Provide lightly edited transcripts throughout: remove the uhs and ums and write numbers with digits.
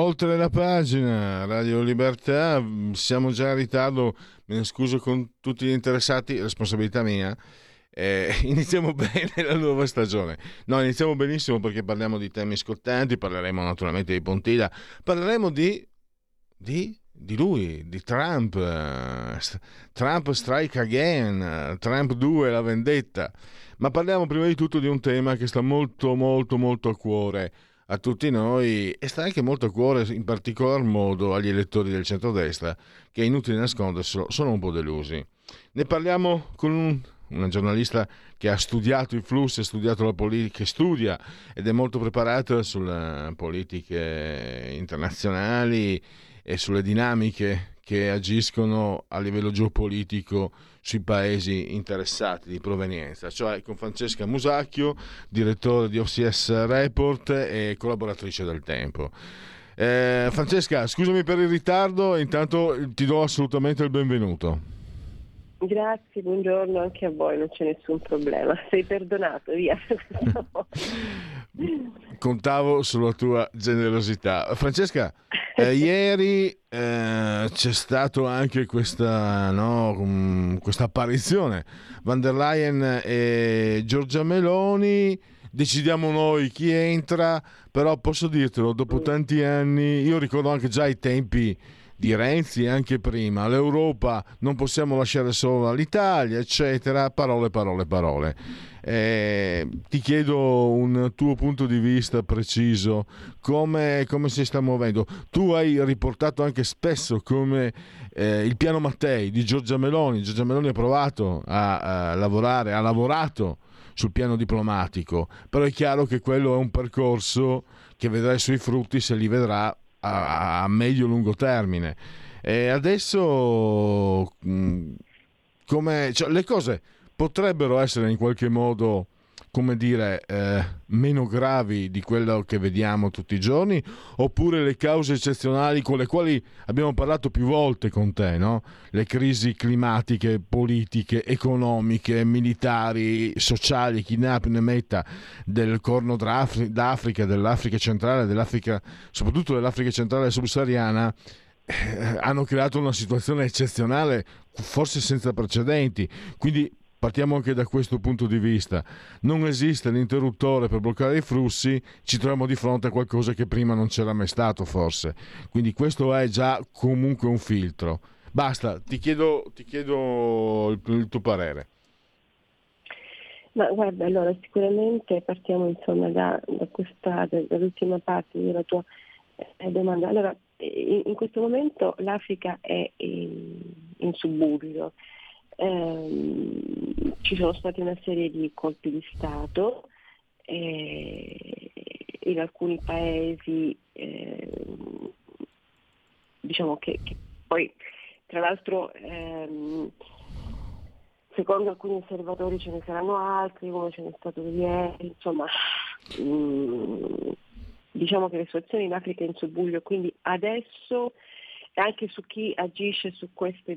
Oltre la pagina, Radio Libertà, siamo già in ritardo, me ne scuso con tutti gli interessati, responsabilità mia. Iniziamo bene la nuova stagione. No, iniziamo benissimo perché parliamo di temi scottanti, parleremo naturalmente di Pontida, parleremo di lui, di Trump strike again, Trump 2, la vendetta. Ma parliamo prima di tutto di un tema che sta molto molto molto a cuore a tutti noi e sta anche molto a cuore in particolar modo agli elettori del centrodestra che, inutile nasconderselo, sono un po' delusi. Ne parliamo con una giornalista che ha studiato i flussi, ha studiato la politica, studia ed è molto preparata sulle politiche internazionali e sulle dinamiche che agiscono a livello geopolitico sui paesi interessati di provenienza, cioè con Francesca Musacchio, direttore di OCS Report e collaboratrice del Tempo. Francesca, scusami per il ritardo, intanto ti do assolutamente il benvenuto. Grazie, buongiorno anche a voi, non c'è nessun problema, sei perdonato, via. Contavo sulla tua generosità. Francesca, ieri c'è stato anche questa apparizione, Van der Leyen e Giorgia Meloni, decidiamo noi chi entra, però posso dirtelo, dopo tanti anni, io ricordo anche già i tempi di Renzi, anche prima, l'Europa non possiamo lasciare sola l'Italia, eccetera, parole. Ti chiedo un tuo punto di vista preciso, come si sta muovendo. Tu hai riportato anche spesso come il piano Mattei di Giorgia Meloni ha provato a lavorare, ha lavorato sul piano diplomatico, però è chiaro che quello è un percorso che vedrà i suoi frutti, se li vedrà, a medio-lungo termine. E adesso le cose potrebbero essere in qualche modo, meno gravi di quello che vediamo tutti i giorni, oppure le cause eccezionali con le quali abbiamo parlato più volte con te, no? Le crisi climatiche, politiche, economiche, militari, sociali, chi ne metta, del Corno d'Africa, dell'Africa centrale, soprattutto dell'Africa centrale subsahariana, hanno creato una situazione eccezionale, forse senza precedenti. Quindi partiamo anche da questo punto di vista. Non esiste l'interruttore per bloccare i flussi, ci troviamo di fronte a qualcosa che prima non c'era mai stato forse. Quindi questo è già comunque un filtro. Basta, ti chiedo il tuo parere. Ma guarda, allora sicuramente partiamo insomma dall'ultima parte della tua domanda. Allora, in questo momento l'Africa è in suburbio. Ci sono stati una serie di colpi di Stato, in alcuni paesi diciamo che poi tra l'altro secondo alcuni osservatori ce ne saranno altri, come ce n'è stato ieri, insomma diciamo che la situazione in Africa è in subbuglio, quindi adesso anche su chi agisce su questi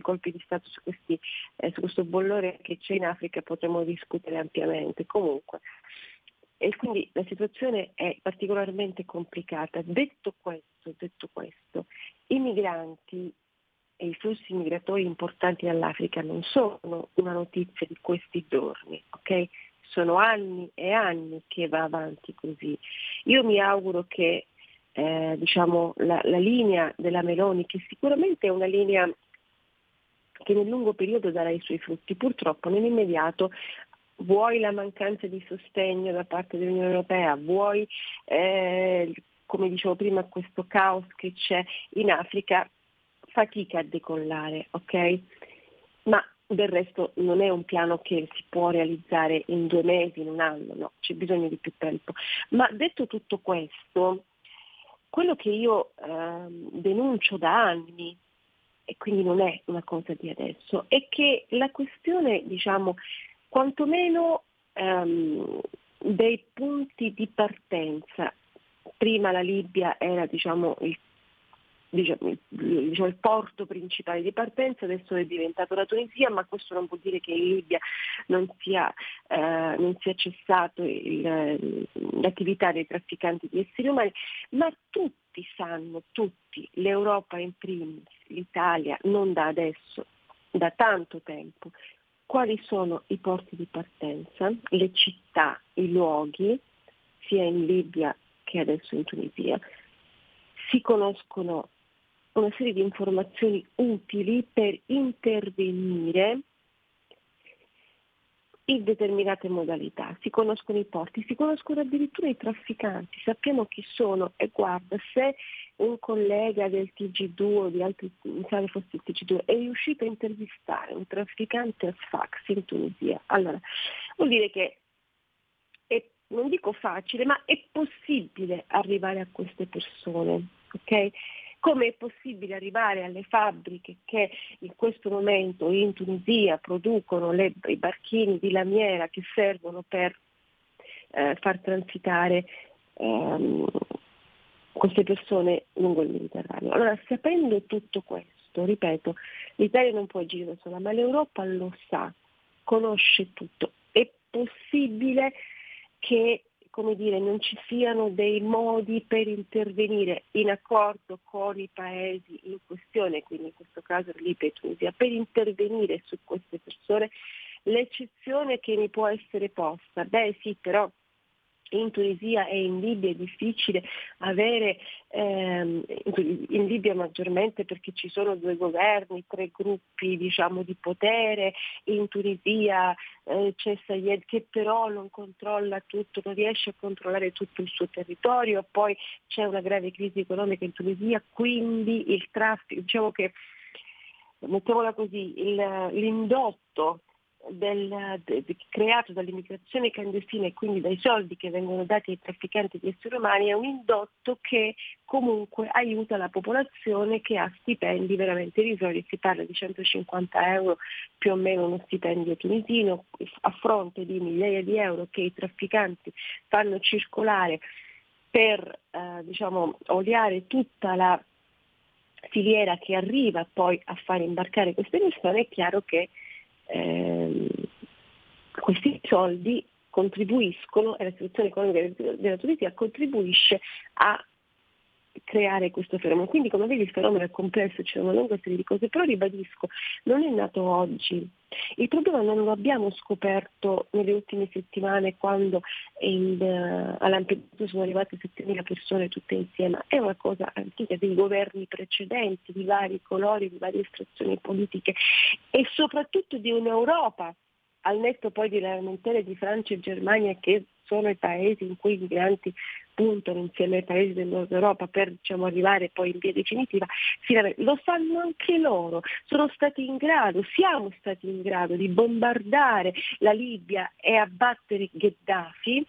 colpi di Stato, su questo bollore che c'è in Africa potremmo discutere ampiamente. Comunque, e quindi la situazione è particolarmente complicata. Detto questo, i migranti e i flussi migratori importanti dall'Africa non sono una notizia di questi giorni, ok? Sono anni e anni che va avanti così. Io mi auguro che la linea della Meloni, che sicuramente è una linea che nel lungo periodo darà i suoi frutti, purtroppo nell'immediato vuoi la mancanza di sostegno da parte dell'Unione Europea, vuoi come dicevo prima questo caos che c'è in Africa, fatica a decollare, ok? Ma del resto non è un piano che si può realizzare in 2 mesi, in un anno, no, c'è bisogno di più tempo. Ma detto tutto questo, quello che io denuncio da anni, e quindi non è una cosa di adesso, è che la questione, diciamo, quantomeno dei punti di partenza, prima la Libia era il porto principale di partenza, adesso è diventato la Tunisia, ma questo non vuol dire che in Libia non sia cessato l'attività dei trafficanti di esseri umani, ma tutti sanno, tutti, l'Europa in primis, l'Italia non da adesso, da tanto tempo, quali sono i porti di partenza, le città, i luoghi, sia in Libia che adesso in Tunisia. Si conoscono una serie di informazioni utili per intervenire in determinate modalità, si conoscono i porti, si conoscono addirittura i trafficanti, sappiamo chi sono, e guarda, se un collega del TG2 o di altri, mi sa che fosse il TG2, è riuscito a intervistare un trafficante a Sfax in Tunisia, allora vuol dire che è, non dico facile, ma è possibile arrivare a queste persone. Okay? Come è possibile arrivare alle fabbriche che in questo momento in Tunisia producono i barchini di lamiera che servono per far transitare queste persone lungo il Mediterraneo. Allora, sapendo tutto questo, ripeto, l'Italia non può agire da sola, ma l'Europa lo sa, conosce tutto. È possibile che, come dire, non ci siano dei modi per intervenire in accordo con i paesi in questione, quindi in questo caso Libia e Tunisia, per intervenire su queste persone. L'eccezione che mi può essere posta, beh sì, però in Tunisia e in Libia è difficile avere, in Libia maggiormente perché ci sono 2 governi, 3 gruppi diciamo di potere, in Tunisia c'è Sayed che però non controlla tutto, non riesce a controllare tutto il suo territorio, poi c'è una grave crisi economica in Tunisia, quindi il traffico, diciamo che, mettiamola così, l'indotto creato dall'immigrazione clandestina e quindi dai soldi che vengono dati ai trafficanti di esseri umani è un indotto che comunque aiuta la popolazione che ha stipendi veramente irrisori, si parla di 150 euro più o meno uno stipendio tunisino a fronte di migliaia di euro che i trafficanti fanno circolare per diciamo oliare tutta la filiera che arriva poi a far imbarcare queste persone. È chiaro che questi soldi contribuiscono, e la situazione economica della Tunisia contribuisce a creare questo fenomeno. Quindi, come vedi, il fenomeno è complesso, c'è una lunga serie di cose, però ribadisco, non è nato oggi. Il problema non lo abbiamo scoperto nelle ultime settimane quando a Lampedusa sono arrivate 7.000 persone tutte insieme, è una cosa antica dei governi precedenti, di vari colori, di varie estrazioni politiche e soprattutto di un'Europa, al netto poi di lamentele di Francia e Germania che sono i paesi in cui i migranti puntano insieme ai paesi del nord Europa per, diciamo, arrivare poi in via definitiva, lo sanno anche loro, siamo stati in grado di bombardare la Libia e abbattere Gheddafi.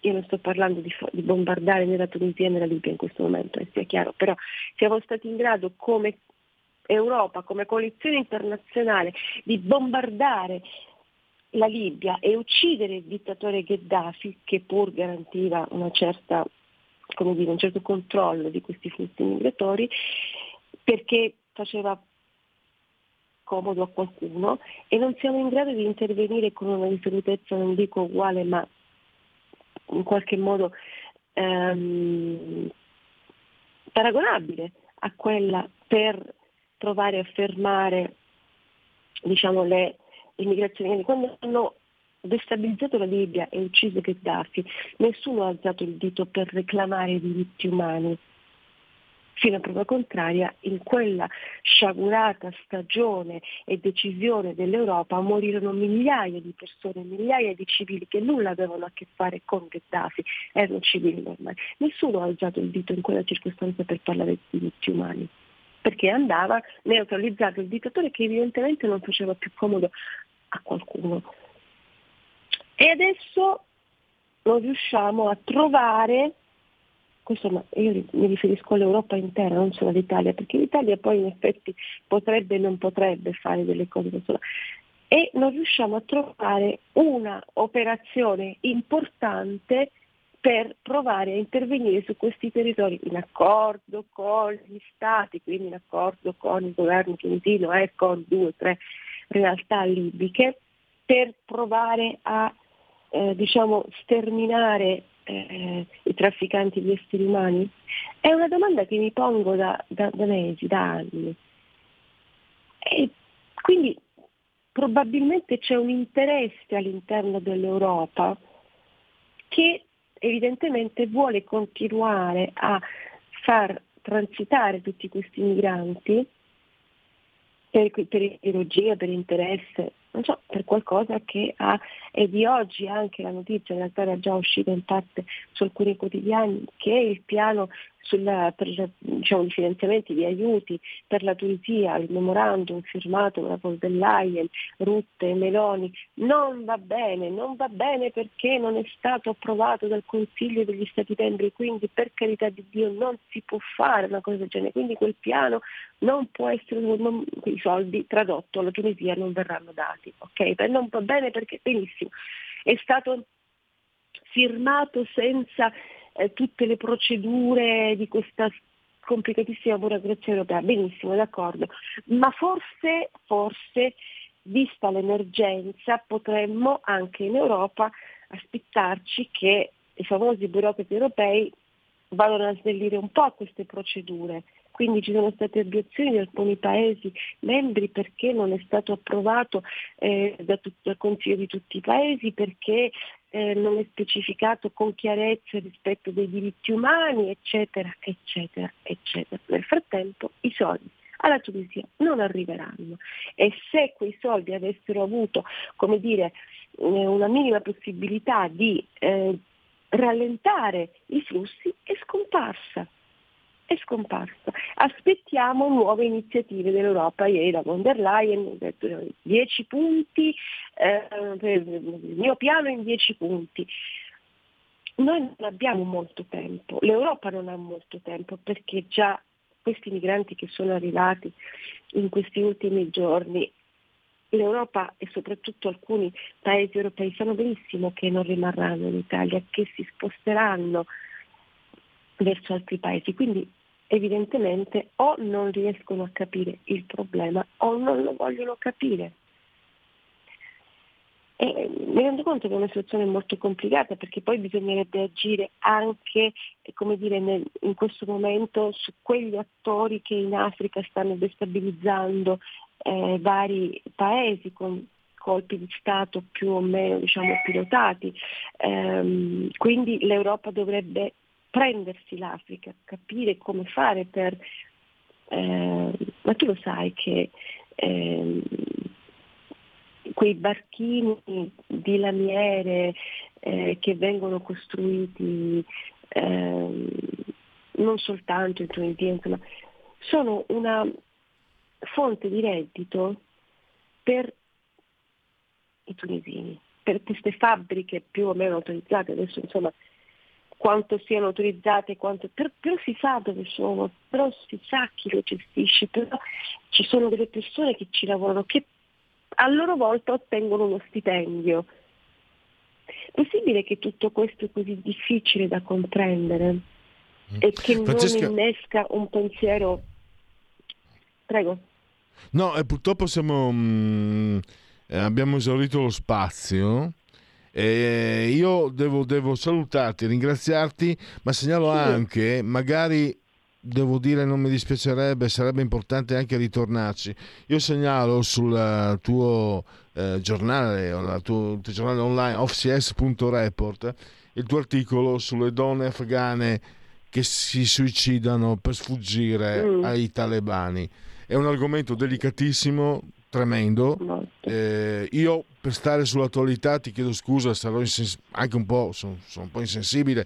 Io non sto parlando di bombardare né la Tunisia né la Libia in questo momento, sia chiaro, però siamo stati in grado come Europa, come coalizione internazionale, di bombardare la Libia e uccidere il dittatore Gheddafi, che pur garantiva un certo controllo di questi flussi migratori, perché faceva comodo a qualcuno, e non siamo in grado di intervenire con una risolutezza, non dico uguale, ma in qualche modo paragonabile a quella, per provare a fermare, diciamo, le immigrazioni. Quando hanno destabilizzato la Libia e ucciso Gheddafi, nessuno ha alzato il dito per reclamare i diritti umani. Fino a prova contraria, in quella sciagurata stagione e decisione dell'Europa morirono migliaia di persone, migliaia di civili che nulla avevano a che fare con Gheddafi, erano civili normali. Nessuno ha alzato il dito in quella circostanza per parlare di diritti umani. perché andava neutralizzando il dittatore che evidentemente non faceva più comodo a qualcuno. E adesso non riusciamo a trovare, insomma, io mi riferisco all'Europa intera, non solo all'Italia, perché l'Italia poi in effetti potrebbe e non potrebbe fare delle cose da sola, e non riusciamo a trovare una operazione importante per provare a intervenire su questi territori in accordo con gli Stati, quindi in accordo con il governo tunisino e con 2 o 3 realtà libiche, per provare a sterminare i trafficanti di esseri umani? È una domanda che mi pongo da mesi, da anni. E quindi probabilmente c'è un interesse all'interno dell'Europa che evidentemente vuole continuare a far transitare tutti questi migranti per ideologia, per interesse, non so, per qualcosa che ha, e di oggi anche la notizia in realtà era già uscita in parte su alcuni quotidiani, che il piano di finanziamenti, di aiuti per la Tunisia, il memorandum firmato da von der Leyen, Rutte e Meloni, non va bene perché non è stato approvato dal Consiglio degli Stati membri, quindi per carità di Dio non si può fare una cosa del genere, quindi quel piano non può essere, i soldi tradotto alla Tunisia non verranno dati, ok? Non va bene perché, benissimo, è stato firmato senza tutte le procedure di questa complicatissima burocrazia europea, benissimo, d'accordo, ma forse vista l'emergenza potremmo anche in Europa aspettarci che i famosi burocrati europei vadano a snellire un po' queste procedure. Quindi ci sono state obiezioni di alcuni Paesi membri perché non è stato approvato dal Consiglio di tutti i Paesi, perché non è specificato con chiarezza il rispetto dei diritti umani, eccetera, eccetera, eccetera. Nel frattempo i soldi alla Tunisia non arriveranno, e se quei soldi avessero avuto, come dire, una minima possibilità di rallentare i flussi, è scomparsa. Aspettiamo nuove iniziative dell'Europa. Ieri la von der Leyen ha detto 10 punti, il mio piano in 10 punti. Noi non abbiamo molto tempo, l'Europa non ha molto tempo, perché già questi migranti che sono arrivati in questi ultimi giorni, l'Europa e soprattutto alcuni paesi europei sanno benissimo che non rimarranno in Italia, che si sposteranno verso altri paesi, quindi evidentemente o non riescono a capire il problema o non lo vogliono capire. E mi rendo conto che è una situazione molto complicata, perché poi bisognerebbe agire anche, come dire, in questo momento su quegli attori che in Africa stanno destabilizzando vari paesi con colpi di Stato più o meno, diciamo, pilotati. Quindi l'Europa dovrebbe prendersi l'Africa, capire come fare per... ma tu lo sai che quei barchini di lamiere che vengono costruiti non soltanto in Tunisia, ma sono una fonte di reddito per i tunisini, per queste fabbriche più o meno autorizzate, adesso insomma quanto siano autorizzate, però si sa dove sono, però si sa chi lo gestisce, però ci sono delle persone che ci lavorano, che a loro volta ottengono uno stipendio. Possibile che tutto questo è così difficile da comprendere e che Francesca... non innesca un pensiero? Prego. No, purtroppo siamo abbiamo esaurito lo spazio. Io devo salutarti, ringraziarti, ma segnalo anche, magari devo dire, non mi dispiacerebbe, sarebbe importante anche ritornarci. Io segnalo sul tuo giornale, il tuo giornale online OCS Report, il tuo articolo sulle donne afghane che si suicidano per sfuggire ai talebani. È un argomento delicatissimo, tremendo. Io, per stare sull'attualità, ti chiedo scusa, sarò anche un po', sono un po' insensibile,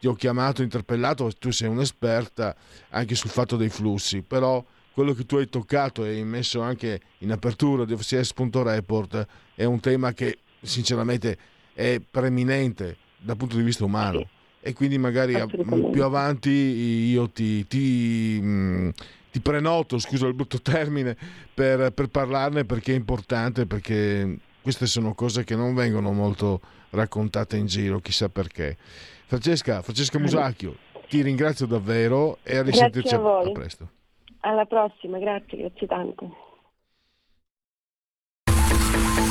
ti ho chiamato, interpellato, tu sei un'esperta anche sul fatto dei flussi, però quello che tu hai toccato e hai messo anche in apertura di OCS Report è un tema che sinceramente è preminente dal punto di vista umano, e quindi magari più avanti io ti prenoto, scusa il brutto termine, per parlarne, perché è importante, perché queste sono cose che non vengono molto raccontate in giro, chissà perché. Francesca Musacchio, ti ringrazio davvero e a risentirci a presto. Alla prossima, grazie tanto.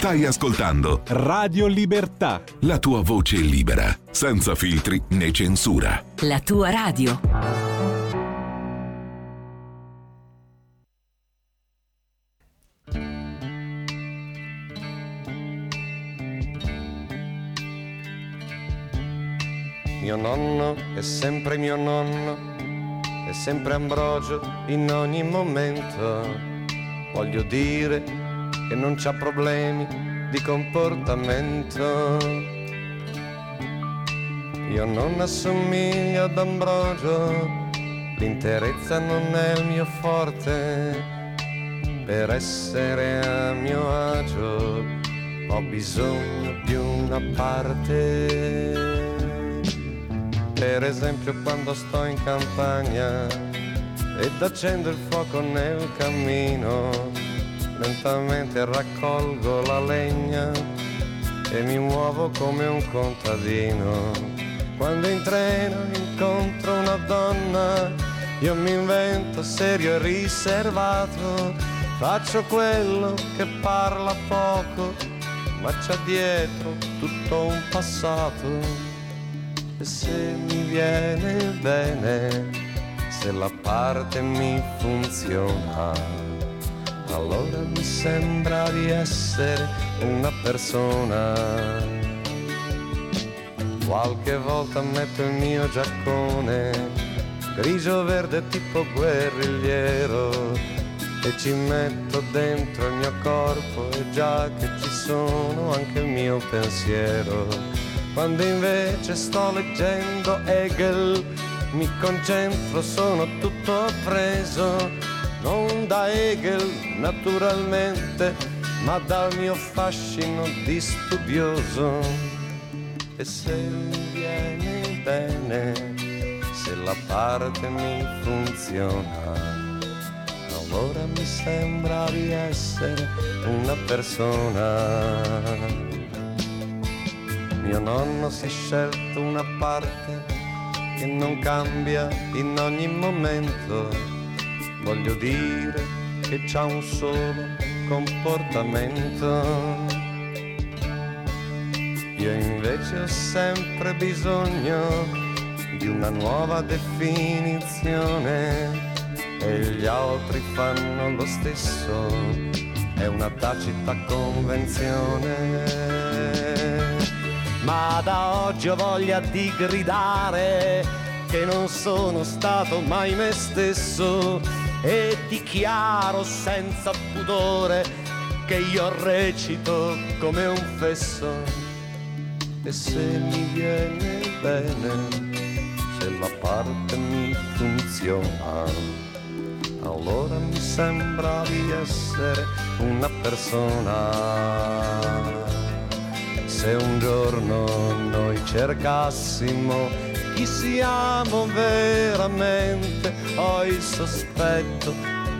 Stai ascoltando Radio Libertà, la tua voce libera, senza filtri né censura. La tua radio. Mio nonno è sempre mio nonno, è sempre Ambrogio in ogni momento. Voglio dire che non c'ha problemi di comportamento. Io non assomiglio ad Ambrogio, l'interezza non è il mio forte. Per essere a mio agio ho bisogno di una parte. Per esempio quando sto in campagna ed accendo il fuoco nel cammino, lentamente raccolgo la legna e mi muovo come un contadino. Quando in treno incontro una donna, io mi invento serio e riservato. Faccio quello che parla poco, ma c'ha dietro tutto un passato. E se mi viene bene, se la parte mi funziona, allora mi sembra di essere una persona. Qualche volta metto il mio giaccone grigio-verde tipo guerrigliero e ci metto dentro il mio corpo, e già che ci sono anche il mio pensiero. Quando invece sto leggendo Hegel mi concentro, sono tutto preso, non da Hegel naturalmente, ma dal mio fascino di studioso. E se mi viene bene, se la parte mi funziona, allora mi sembra di essere una persona. Mio nonno si è scelto una parte che non cambia in ogni momento. Voglio dire che c'ha un solo comportamento. Io invece ho sempre bisogno di una nuova definizione, e gli altri fanno lo stesso, è una tacita convenzione. Ma da oggi ho voglia di gridare che non sono stato mai me stesso, e dichiaro senza pudore che io recito come un fesso. E se mi viene bene, se la parte mi funziona, allora mi sembra di essere una persona. Se un giorno noi cercassimo chi siamo veramente, ho il sospetto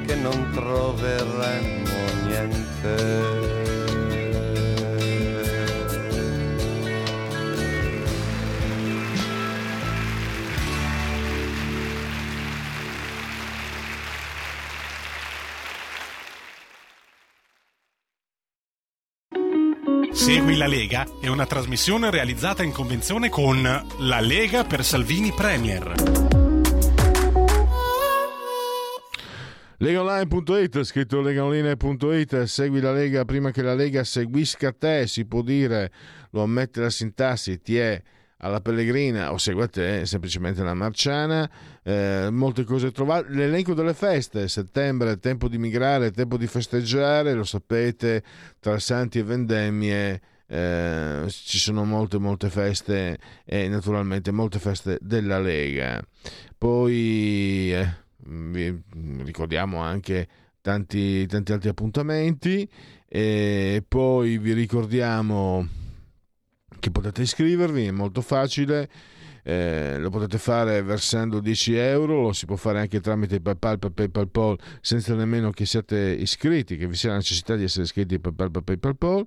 che non troveremmo niente. Segui la Lega è una trasmissione realizzata in convenzione con la Lega per Salvini Premier. Legaonline.it, scritto legaonline.it, segui la Lega prima che la Lega seguisca te, si può dire, lo ammette la sintassi, ti è alla pellegrina o segue a te, semplicemente la marciana. Molte cose trovate, l'elenco delle feste, settembre, tempo di migrare, tempo di festeggiare, lo sapete, tra santi e vendemmie ci sono molte feste e naturalmente molte feste della Lega. Poi vi ricordiamo anche tanti altri appuntamenti e poi vi ricordiamo che potete iscrivervi, è molto facile, lo potete fare versando 10 euro, lo si può fare anche tramite PayPal senza nemmeno che siate iscritti, che vi sia la necessità di essere iscritti PayPal.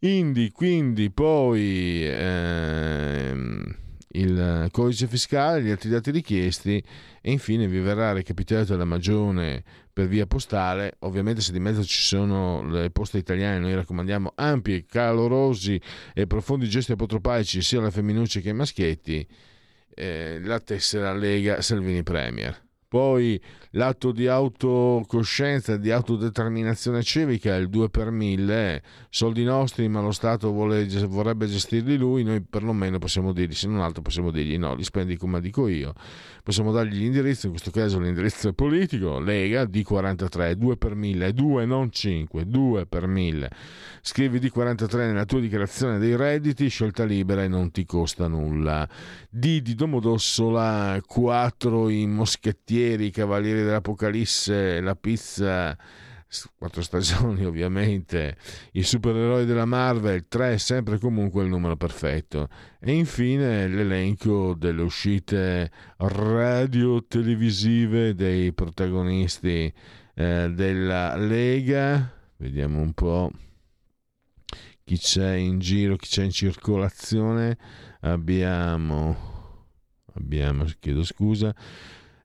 Quindi poi il codice fiscale, gli altri dati richiesti e infine vi verrà recapitata la magione per via postale. Ovviamente se di mezzo ci sono le poste italiane, noi raccomandiamo ampi, calorosi e profondi gesti apotropaici sia alle femminucce che ai maschietti, la tessera Lega Salvini Premier. Poi l'atto di autocoscienza, di autodeterminazione civica, il 2 per 1000, soldi nostri ma lo Stato vorrebbe gestirli lui, noi perlomeno possiamo dirgli, se non altro possiamo dirgli no, li spendi come dico io, possiamo dargli l'indirizzo, in questo caso l'indirizzo politico, Lega D43, 2 per 1000, 2 non 5, 2 per 1000, scrivi D43 nella tua dichiarazione dei redditi, scelta libera e non ti costa nulla. D di Domodossola, 4 in moschettieri, i Cavalieri dell'Apocalisse, la pizza, 4 stagioni ovviamente, i supereroi della Marvel, 3 sempre comunque il numero perfetto. E infine l'elenco delle uscite radio-televisive dei protagonisti della Lega. Vediamo un po' chi c'è in giro, chi c'è in circolazione. Abbiamo chiedo scusa.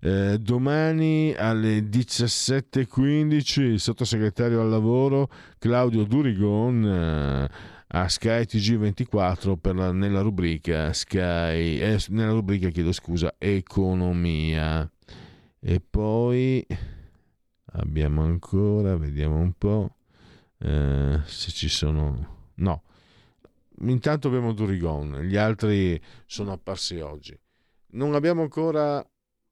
Domani alle 17.15 il sottosegretario al lavoro Claudio Durigon a Sky TG24 nella rubrica Sky, nella rubrica economia. E poi abbiamo ancora, vediamo un po' se ci sono, no, intanto abbiamo Durigon, gli altri sono apparsi oggi, non abbiamo ancora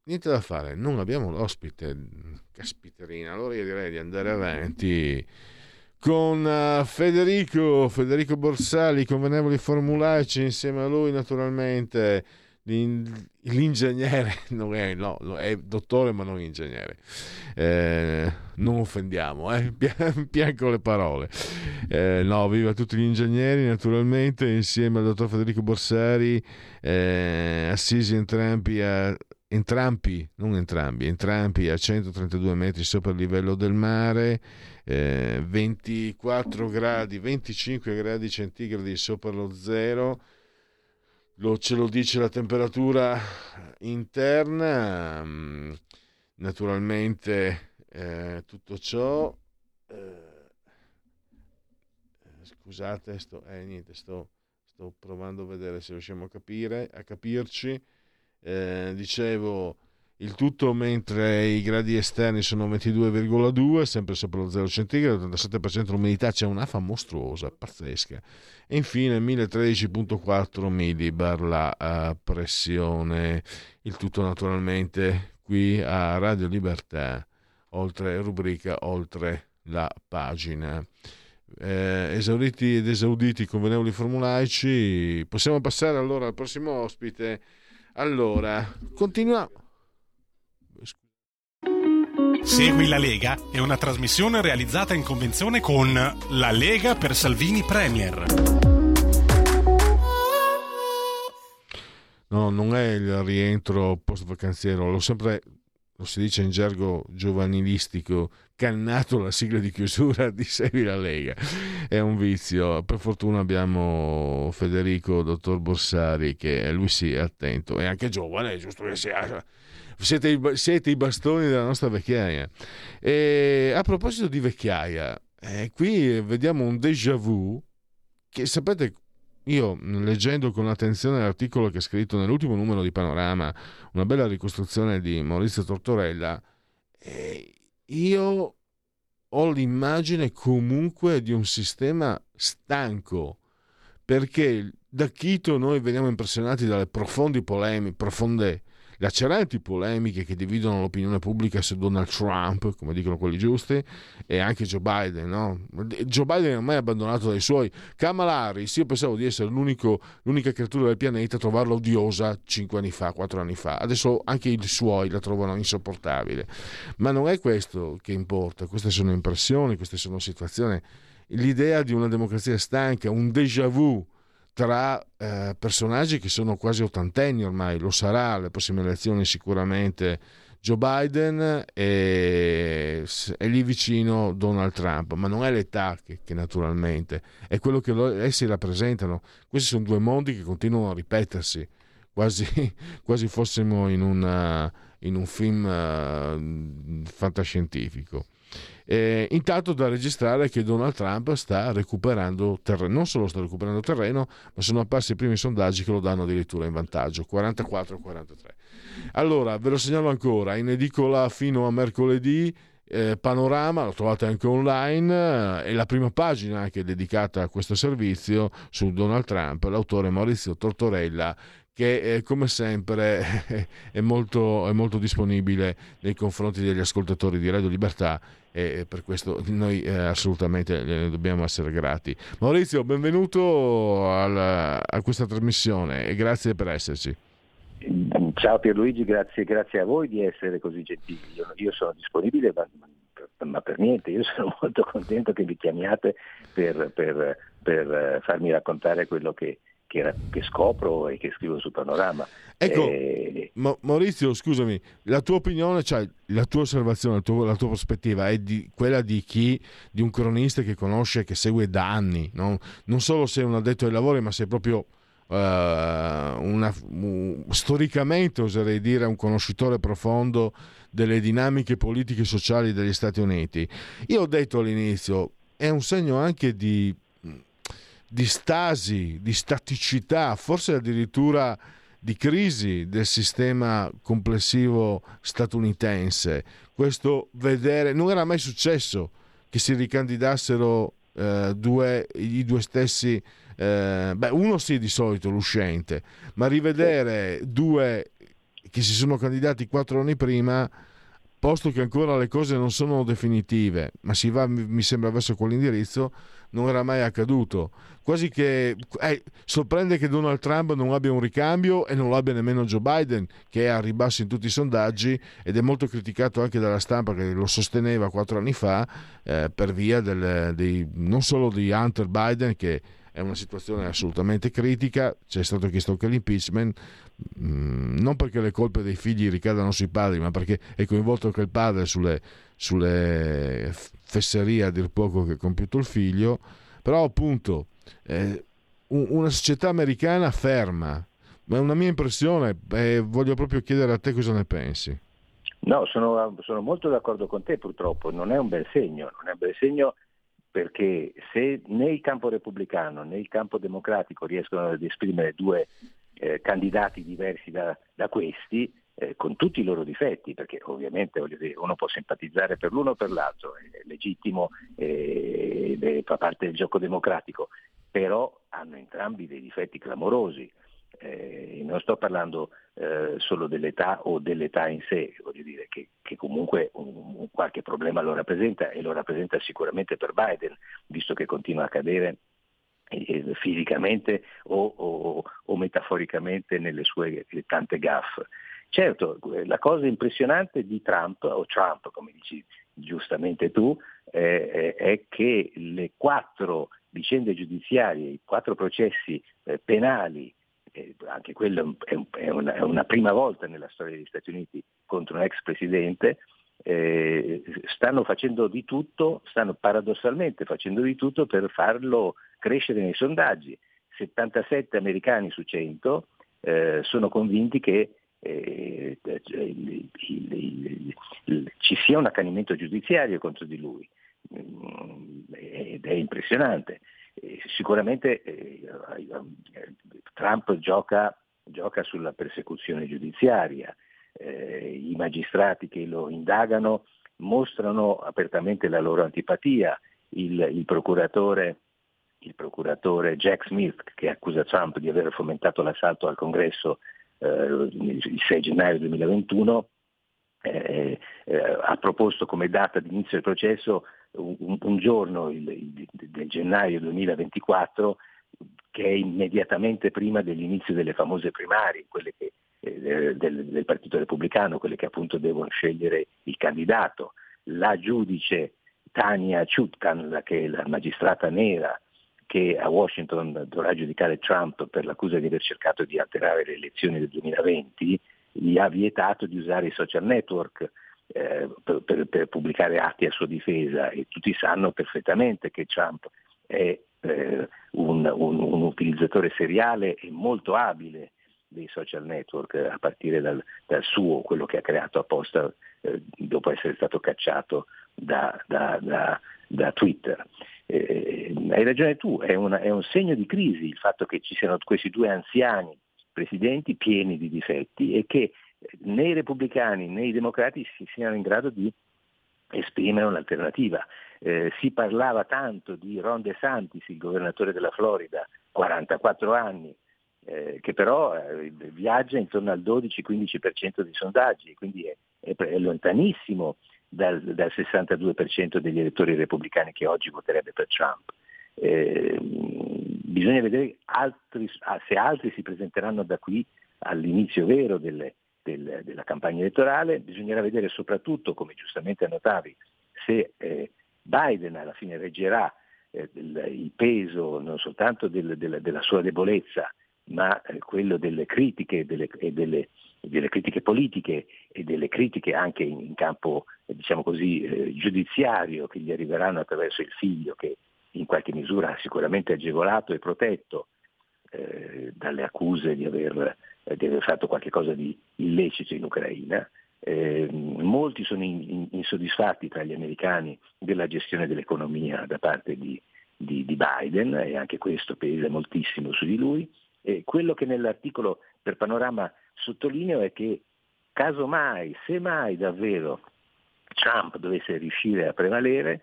niente da fare, non abbiamo l'ospite, caspiterina. Allora io direi di andare avanti con Federico Borsari, convenevoli formulaici, insieme a lui naturalmente l'ingegnere, è dottore ma non ingegnere, non offendiamo, pian con le parole, viva tutti gli ingegneri naturalmente, insieme al dottor Federico Borsari, assisi entrambi a 132 metri sopra il livello del mare, 25 gradi centigradi sopra lo zero, ce lo dice la temperatura interna, naturalmente tutto ciò, scusate, sto provando a vedere se riusciamo a capirci. Dicevo, il tutto mentre i gradi esterni sono 22,2, sempre sopra lo 0 centigrado, 87% l'umidità, c'è un'afa mostruosa, pazzesca, e infine 1013,4 millibar la pressione. Il tutto naturalmente qui a Radio Libertà, oltre rubrica, oltre la pagina. Esauriti ed esauditi i convenevoli formulaici, possiamo passare allora al prossimo ospite. Allora, continuiamo. Segui la Lega è una trasmissione realizzata in convenzione con la Lega per Salvini Premier. No, non è il rientro post vacanziero, lo si dice in gergo giovanilistico, cannato la sigla di chiusura di Segui la Lega, è un vizio. Per fortuna abbiamo Federico, dottor Borsari, che lui sì è attento, è anche giovane, è giusto che sia. Siete i bastoni della nostra vecchiaia. E a proposito di vecchiaia, qui vediamo un déjà vu che, sapete, io leggendo con attenzione l'articolo che è scritto nell'ultimo numero di Panorama, una bella ricostruzione di Maurizio Tortorella, io ho l'immagine comunque di un sistema stanco, perché da Quito noi veniamo impressionati dalle profonde laceranti polemiche che dividono l'opinione pubblica su Donald Trump, come dicono quelli giusti, e anche Joe Biden, no? Joe Biden è ormai abbandonato dai suoi. Kamala Harris, io pensavo di essere l'unica creatura del pianeta a trovarla odiosa 4 anni fa, adesso anche i suoi la trovano insopportabile, ma non è questo che importa, queste sono impressioni, queste sono situazioni, l'idea di una democrazia stanca, un déjà vu tra personaggi che sono quasi ottantenni ormai, lo sarà alle prossime elezioni sicuramente Joe Biden e lì vicino Donald Trump, ma non è l'età che naturalmente è quello che essi rappresentano. Questi sono due mondi che continuano a ripetersi, quasi fossimo in un film fantascientifico. Intanto da registrare che Donald Trump sta recuperando terreno, non solo sta recuperando terreno, ma sono apparsi i primi sondaggi che lo danno addirittura in vantaggio, 44-43. Allora, ve lo segnalo ancora, in edicola fino a mercoledì, Panorama, lo trovate anche online, e la prima pagina anche dedicata a questo servizio su Donald Trump, l'autore Maurizio Tortorella, che come sempre è molto disponibile nei confronti degli ascoltatori di Radio Libertà, e per questo noi assolutamente ne dobbiamo essere grati. Maurizio, benvenuto a questa trasmissione e grazie per esserci. Ciao Pierluigi, grazie a voi di essere così gentili. Io sono disponibile, ma per niente, io sono molto contento che vi chiamiate per farmi raccontare quello che scopro e che scrivo su Panorama. Ecco, Maurizio, scusami, la tua opinione, cioè la tua osservazione, la tua prospettiva è quella di un cronista che conosce, che segue da anni, no? Non solo sei un addetto ai lavori, ma sei proprio storicamente, oserei dire, un conoscitore profondo delle dinamiche politiche e sociali degli Stati Uniti. Io ho detto all'inizio, è un segno anche di stasi, di staticità, forse addirittura di crisi del sistema complessivo statunitense. Questo vedere, non era mai successo che si ricandidassero i due stessi, uno sì di solito, l'uscente, ma rivedere due che si sono candidati 4 anni prima, posto che ancora le cose non sono definitive, ma si va, mi sembra, verso quell'indirizzo, non era mai accaduto. Quasi che sorprende che Donald Trump non abbia un ricambio e non lo abbia nemmeno Joe Biden, che è a ribasso in tutti i sondaggi ed è molto criticato anche dalla stampa che lo sosteneva 4 anni fa, per via non solo di Hunter Biden, che è una situazione assolutamente critica, c'è stato chiesto anche l'impeachment, non perché le colpe dei figli ricadano sui padri, ma perché è coinvolto anche il padre sulle fesserie a dir poco che ha compiuto il figlio. Però appunto una società americana ferma, ma è una mia impressione, voglio proprio chiedere a te cosa ne pensi. No, sono molto d'accordo con te, purtroppo non è un bel segno, perché se né il campo repubblicano né il campo democratico riescono ad esprimere due candidati diversi da questi, con tutti i loro difetti, perché ovviamente, voglio dire, uno può simpatizzare per l'uno o per l'altro, è legittimo, fa parte del gioco democratico, però hanno entrambi dei difetti clamorosi. Non sto parlando solo dell'età o dell'età in sé, voglio dire che comunque un qualche problema lo rappresenta, e lo rappresenta sicuramente per Biden, visto che continua a cadere fisicamente o metaforicamente nelle sue tante gaffe. Certo, la cosa impressionante di Trump, come dici giustamente tu, è che le 4 vicende giudiziarie, i 4 processi penali, anche quello è una prima volta nella storia degli Stati Uniti contro un ex presidente, stanno facendo di tutto, stanno paradossalmente facendo di tutto per farlo crescere nei sondaggi. 77 americani su 100 sono convinti che ci sia un accanimento giudiziario contro di lui, ed è impressionante. Sicuramente Trump gioca sulla persecuzione giudiziaria, i magistrati che lo indagano mostrano apertamente la loro antipatia. Il procuratore Jack Smith, che accusa Trump di aver fomentato l'assalto al Congresso il 6 gennaio 2021, ha proposto come data di inizio del processo un giorno del gennaio 2024, che è immediatamente prima dell'inizio delle famose primarie, quelle che, del Partito Repubblicano, quelle che appunto devono scegliere il candidato. La giudice Tania Chutkan, che è la magistrata nera che a Washington dovrà giudicare Trump per l'accusa di aver cercato di alterare le elezioni del 2020, gli ha vietato di usare i social network per pubblicare atti a sua difesa, e tutti sanno perfettamente che Trump è un utilizzatore seriale e molto abile dei social network, a partire dal suo, quello che ha creato apposta dopo essere stato cacciato da Twitter. Hai ragione tu, è un segno di crisi il fatto che ci siano questi due anziani presidenti pieni di difetti e che né i repubblicani né i democratici siano in grado di esprimere un'alternativa. Si parlava tanto di Ron DeSantis, il governatore della Florida, 44 anni, che però viaggia intorno al 12-15% dei sondaggi, quindi è lontanissimo dal 62% degli elettori repubblicani che oggi voterebbe per Trump. Bisogna vedere se altri si presenteranno da qui all'inizio vero della campagna elettorale. Bisognerà vedere soprattutto, come giustamente annotavi, se Biden alla fine reggerà il peso non soltanto della sua debolezza, ma quello delle critiche delle critiche politiche e delle critiche anche in campo, diciamo così, giudiziario, che gli arriveranno attraverso il figlio, che in qualche misura ha sicuramente agevolato e protetto dalle accuse di aver fatto qualche cosa di illecito in Ucraina. Molti sono insoddisfatti tra gli americani della gestione dell'economia da parte di Biden, e anche questo pesa moltissimo su di lui. Quello che nell'articolo per Panorama sottolineo è che se mai davvero Trump dovesse riuscire a prevalere,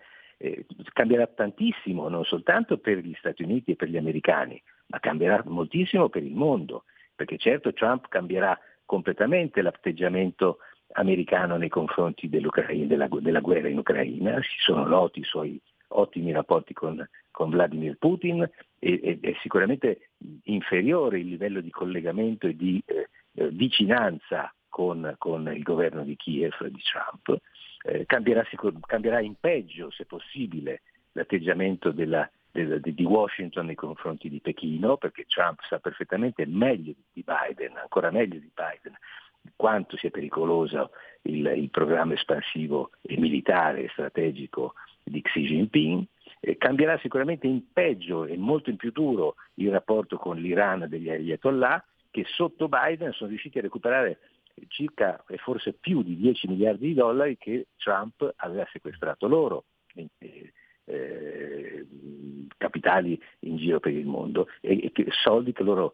cambierà tantissimo non soltanto per gli Stati Uniti e per gli americani, ma cambierà moltissimo per il mondo, perché certo Trump cambierà completamente l'atteggiamento americano nei confronti dell'Ucraina, della guerra in Ucraina. Ci sono noti i suoi ottimi rapporti con Vladimir Putin, e è sicuramente inferiore il livello di collegamento e di vicinanza con il governo di Kiev di Trump. Cambierà in peggio, se possibile, l'atteggiamento di Washington nei confronti di Pechino, perché Trump sa perfettamente meglio di Biden, ancora meglio di Biden, quanto sia pericoloso il programma espansivo e militare e strategico di Xi Jinping. Cambierà sicuramente in peggio e molto in più duro il rapporto con l'Iran degli Ayatollah, che sotto Biden sono riusciti a recuperare circa e forse più di 10 miliardi di dollari che Trump aveva sequestrato loro, capitali in giro per il mondo, e soldi che loro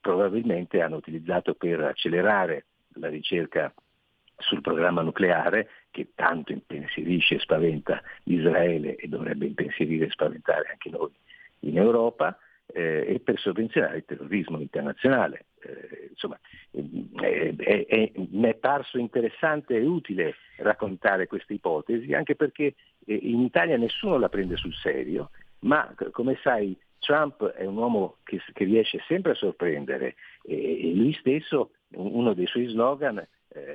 probabilmente hanno utilizzato per accelerare la ricerca sul programma nucleare, che tanto impensierisce e spaventa Israele e dovrebbe impensierire e spaventare anche noi in Europa, e per sovvenzionare il terrorismo internazionale. Insomma, mi è parso interessante e utile raccontare queste ipotesi, anche perché in Italia nessuno la prende sul serio, ma come sai Trump è un uomo che riesce sempre a sorprendere, e lui stesso, uno dei suoi slogan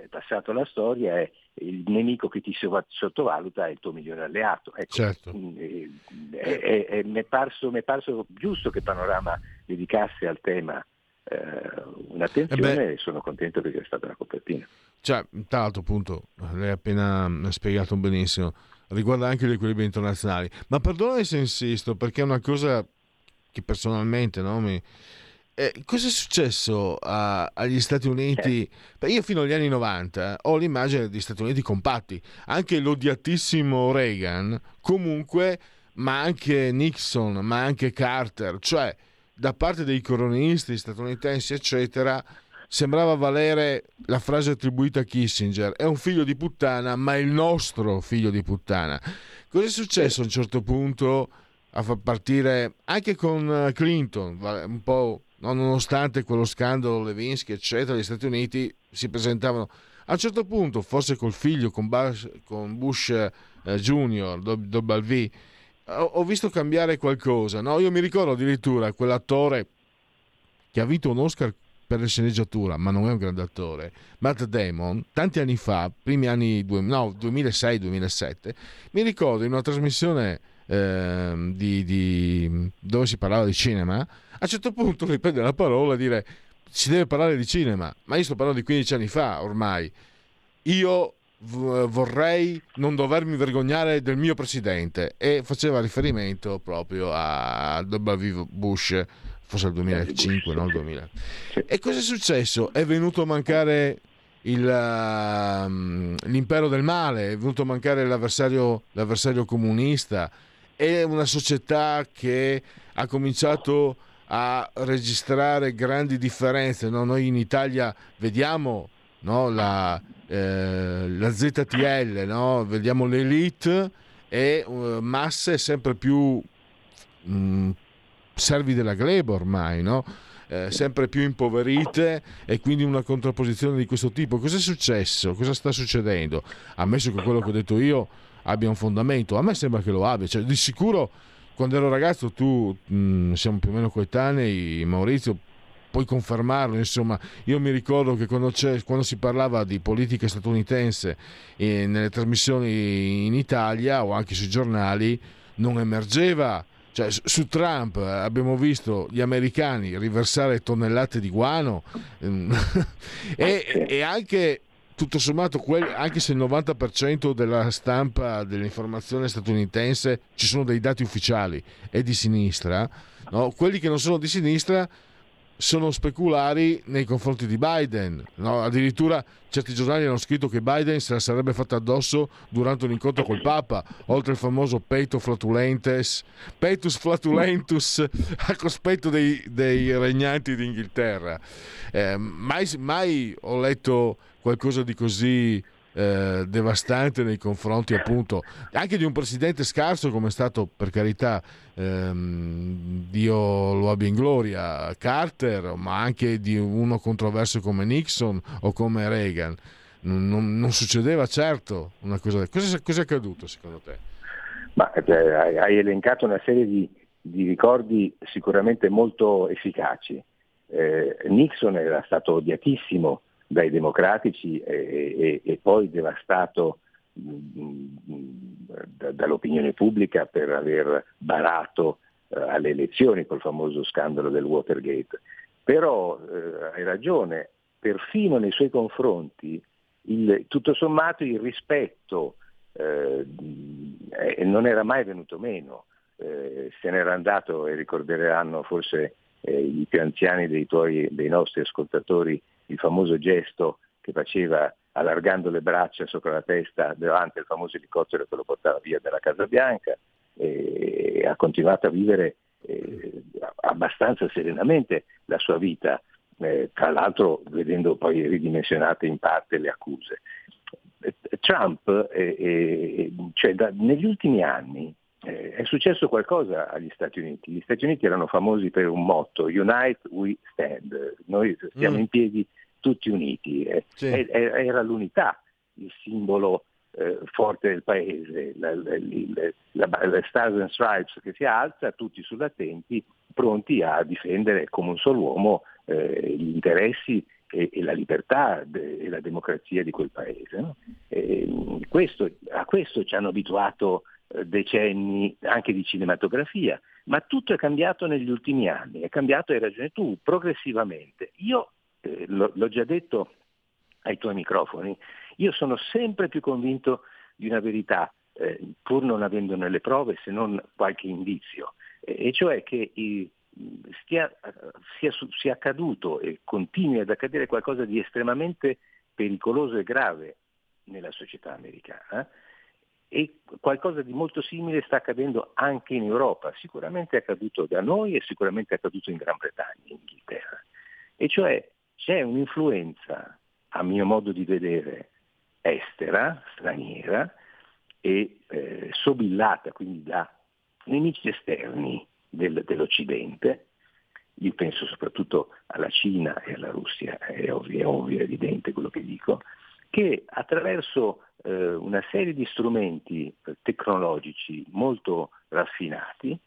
passato alla storia è: il nemico che ti sottovaluta è il tuo migliore alleato. Ecco, certo. Mi è parso giusto che Panorama dedicasse al tema un'attenzione, e sono contento che sia stata la copertina. Cioè, tra l'altro, appunto, l'hai appena spiegato benissimo, riguarda anche gli equilibri internazionali. Ma perdona se insisto, perché è una cosa che personalmente cosa è successo agli Stati Uniti? Io fino agli anni 90 ho l'immagine degli Stati Uniti compatti, anche l'odiatissimo Reagan comunque, ma anche Nixon, ma anche Carter, cioè da parte dei cronisti statunitensi eccetera sembrava valere la frase attribuita a Kissinger: è un figlio di puttana, ma è il nostro figlio di puttana. Cos'è successo a un certo punto a far partire anche con Clinton, un po', nonostante quello scandalo Lewinsky eccetera, gli Stati Uniti si presentavano a un certo punto, forse col figlio, con Bush Junior, W. Ho visto cambiare qualcosa, no? Io mi ricordo addirittura quell'attore che ha vinto un Oscar per la sceneggiatura, ma non è un grande attore, Matt Damon, tanti anni fa, primi anni 2006-2007, mi ricordo in una trasmissione dove si parlava di cinema, a un certo punto lui prende la parola e dire: si deve parlare di cinema, ma io sto parlando di 15 anni fa ormai, io vorrei non dovermi vergognare del mio presidente, e faceva riferimento proprio a W. Bush, forse al 2005, non al 2000. E cosa è successo? È venuto a mancare l'impero del male, è venuto a mancare l'avversario comunista, è una società che ha cominciato a registrare grandi differenze, no? Noi in Italia vediamo, no, la ZTL, no? Vediamo l'elite e masse sempre più servi della gleba ormai, no? Sempre più impoverite, e quindi una contrapposizione di questo tipo. Cos'è successo? Cosa sta succedendo? Ammesso che quello che ho detto io abbia un fondamento, a me sembra che lo abbia, cioè, di sicuro quando ero ragazzo, tu siamo più o meno coetanei, Maurizio, puoi confermarlo, insomma. Io mi ricordo che quando si parlava di politica statunitense nelle trasmissioni in Italia o anche sui giornali, non emergeva, cioè su Trump abbiamo visto gli americani riversare tonnellate di guano e anche tutto sommato anche se il 90% della stampa, dell'informazione statunitense, ci sono dei dati ufficiali, è di sinistra, no? Quelli che non sono di sinistra sono speculari nei confronti di Biden, no? Addirittura certi giornali hanno scritto che Biden se la sarebbe fatta addosso durante un incontro col Papa, oltre il famoso peitus flatulentus a cospetto dei regnanti d'Inghilterra. Mai ho letto qualcosa di così devastante nei confronti, appunto, anche di un presidente scarso come è stato, per carità, Dio lo abbia in gloria, Carter, ma anche di uno controverso come Nixon o come Reagan. Non succedeva certo una cosa. Cosa è accaduto secondo te? Ma hai elencato una serie di ricordi sicuramente molto efficaci. Nixon era stato odiatissimo dai democratici e poi devastato dall'opinione pubblica per aver barato alle elezioni col famoso scandalo del Watergate. Però hai ragione, perfino nei suoi confronti tutto sommato il rispetto non era mai venuto meno, se n'era andato, e ricorderanno forse i più anziani dei nostri ascoltatori il famoso gesto che faceva allargando le braccia sopra la testa davanti al famoso elicottero che lo portava via dalla Casa Bianca, e ha continuato a vivere abbastanza serenamente la sua vita, tra l'altro vedendo poi ridimensionate in parte le accuse. Trump, cioè negli ultimi anni è successo qualcosa agli Stati Uniti. Gli Stati Uniti erano famosi per un motto: Unite we stand, noi stiamo in piedi tutti uniti. Sì. Era l'unità il simbolo forte del paese, la Stars and Stripes che si alza, tutti sull'attenti, pronti a difendere come un solo uomo gli interessi e la libertà e la democrazia di quel paese, no? A questo ci hanno abituato decenni anche di cinematografia, ma tutto è cambiato negli ultimi anni, è cambiato, hai ragione tu, progressivamente. Io l'ho già detto ai tuoi microfoni, io sono sempre più convinto di una verità, pur non avendone le prove se non qualche indizio, e cioè che sia accaduto e continui ad accadere qualcosa di estremamente pericoloso e grave nella società americana, e qualcosa di molto simile sta accadendo anche in Europa, sicuramente è accaduto da noi e sicuramente è accaduto in Gran Bretagna, in Inghilterra, e cioè c'è un'influenza, a mio modo di vedere, estera, straniera e sobillata quindi da nemici esterni dell'Occidente. Io penso soprattutto alla Cina e alla Russia, è ovvio, è evidente quello che dico, che attraverso una serie di strumenti tecnologici molto raffinati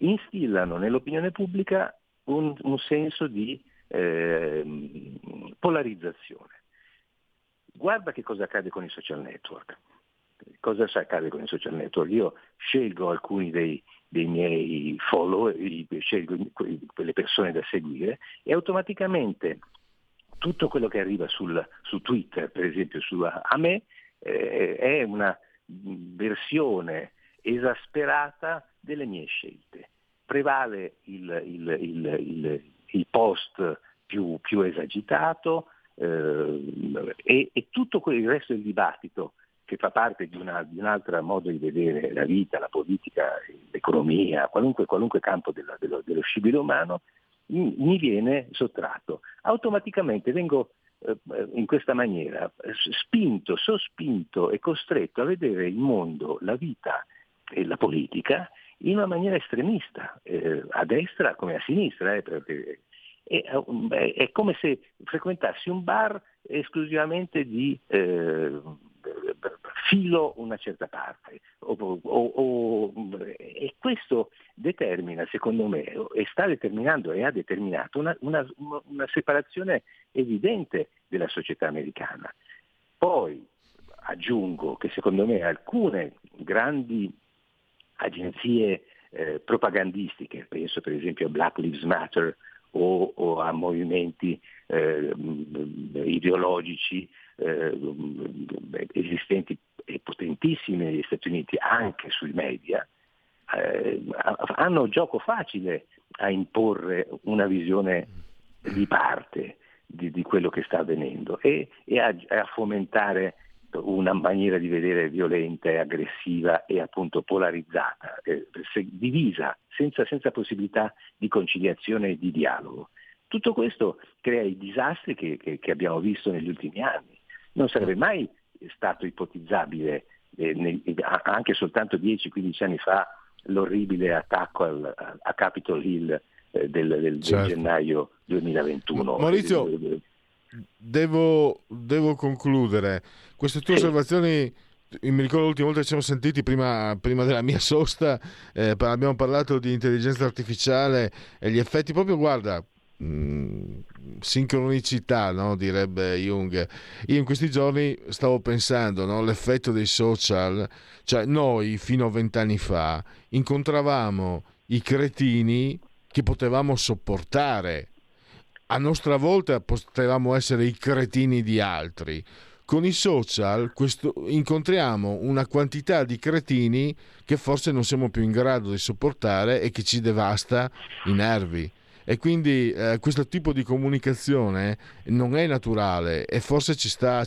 instillano nell'opinione pubblica un senso di polarizzazione. Guarda che cosa accade con i social network. Cosa accade con i social network? Io scelgo alcuni dei miei follower, scelgo quelle persone da seguire e automaticamente tutto quello che arriva su Twitter, per esempio, a me, è una versione esasperata delle mie scelte. Prevale il post più esagitato e tutto il resto del dibattito che fa parte di un altro modo di vedere la vita, la politica, l'economia, qualunque campo dello scibile umano, mi viene sottratto. Automaticamente vengo in questa maniera spinto, sospinto e costretto a vedere il mondo, la vita e la politica in una maniera estremista, a destra come a sinistra, perché è come se frequentassi un bar esclusivamente di filo una certa parte, e questo determina, secondo me, e sta determinando e ha determinato una separazione evidente della società americana. Poi aggiungo che secondo me alcune grandi agenzie propagandistiche, penso per esempio a Black Lives Matter o a movimenti ideologici esistenti e potentissimi negli Stati Uniti anche sui media, hanno gioco facile a imporre una visione di parte di quello che sta avvenendo e a fomentare una maniera di vedere violenta e aggressiva e appunto polarizzata, divisa, senza possibilità di conciliazione e di dialogo. Tutto questo crea i disastri che abbiamo visto negli ultimi anni. Non sarebbe mai stato ipotizzabile anche soltanto 10-15 anni fa l'orribile attacco a Capitol Hill del certo. gennaio 2021. Maurizio, devo concludere queste tue osservazioni. Mi ricordo l'ultima volta che ci siamo sentiti prima della mia sosta, abbiamo parlato di intelligenza artificiale e gli effetti proprio, guarda, sincronicità, no? Direbbe Jung. Io in questi giorni stavo pensando, no? L'effetto dei social, cioè noi fino a 20 anni fa incontravamo i cretini che potevamo sopportare. A nostra volta potevamo essere i cretini di altri. Con i social incontriamo una quantità di cretini che forse non siamo più in grado di sopportare e che ci devasta i nervi. E quindi questo tipo di comunicazione non è naturale e forse ci sta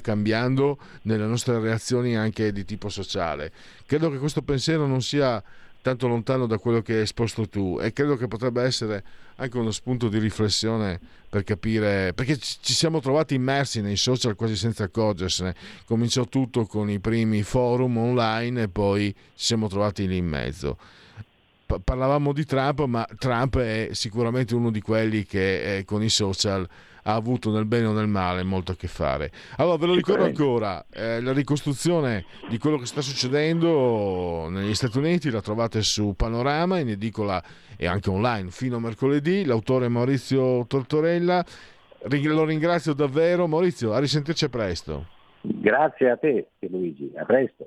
cambiando nelle nostre reazioni anche di tipo sociale. Credo che questo pensiero non sia tanto lontano da quello che hai esposto tu e credo che potrebbe essere anche uno spunto di riflessione per capire, perché ci siamo trovati immersi nei social quasi senza accorgersene. Cominciò tutto con i primi forum online e poi ci siamo trovati lì in mezzo. Parlavamo di Trump, ma Trump è sicuramente uno di quelli che con i social ha avuto nel bene o nel male molto a che fare. Allora ve lo ricordo ancora, la ricostruzione di quello che sta succedendo negli Stati Uniti la trovate su Panorama, in edicola e anche online fino a mercoledì. L'autore è Maurizio Tortorella, lo ringrazio davvero. Maurizio, a risentirci presto. Grazie a te Luigi, a presto.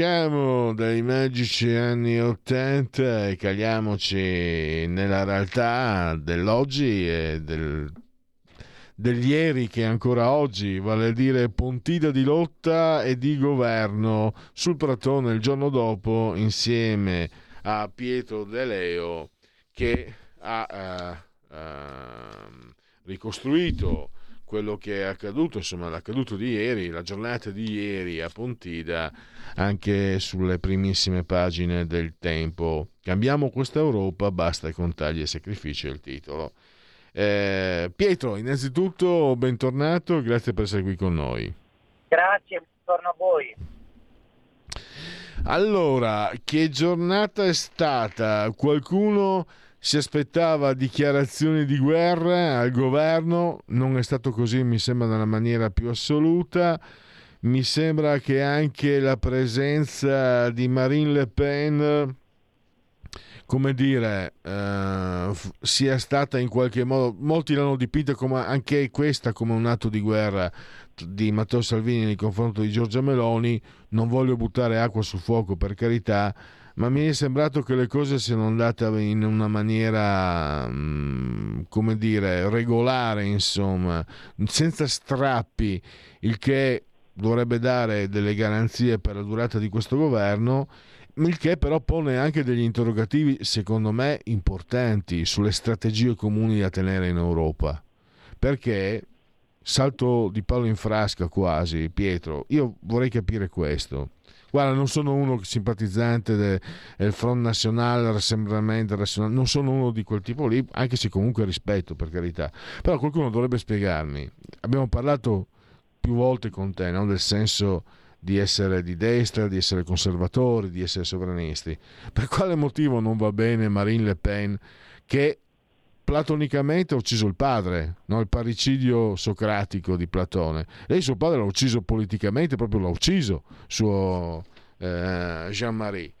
Usciamo dai magici anni 80 e caliamoci nella realtà dell'oggi e del ieri, che ancora oggi, vale a dire Pontida di lotta e di governo sul Pratone il giorno dopo, insieme a Pietro De Leo, che ha ricostruito quello che è accaduto, insomma l'accaduto di ieri, la giornata di ieri a Pontida, anche sulle primissime pagine del Tempo. Cambiamo questa Europa, basta con tagli e sacrifici è il titolo. Pietro, innanzitutto bentornato, grazie per essere qui con noi. Grazie, buongiorno a voi. Allora, che giornata è stata? Qualcuno si aspettava dichiarazioni di guerra al governo, non è stato così, mi sembra, nella maniera più assoluta. Mi sembra che anche la presenza di Marine Le Pen, come dire, sia stata in qualche modo, molti l'hanno dipinta come anche questa come un atto di guerra di Matteo Salvini nei confronti di Giorgia Meloni. Non voglio buttare acqua sul fuoco, per carità, ma mi è sembrato che le cose siano andate in una maniera, come dire, regolare, insomma, senza strappi, il che dovrebbe dare delle garanzie per la durata di questo governo, il che però pone anche degli interrogativi, secondo me, importanti sulle strategie comuni da tenere in Europa. Perché, salto di palo in frasca quasi, Pietro, io vorrei capire questo. Guarda, non sono uno simpatizzante del Front Nazionale, del Rassemblement Nazionale, non sono uno di quel tipo lì, anche se comunque rispetto, per carità. Però qualcuno dovrebbe spiegarmi. Abbiamo parlato più volte con te, no? Del senso di essere di destra, di essere conservatori, di essere sovranisti. Per quale motivo non va bene Marine Le Pen, che platonicamente ha ucciso il padre, no? Il parricidio socratico di Platone. Lei suo padre l'ha ucciso politicamente, proprio l'ha ucciso, suo Jean-Marie,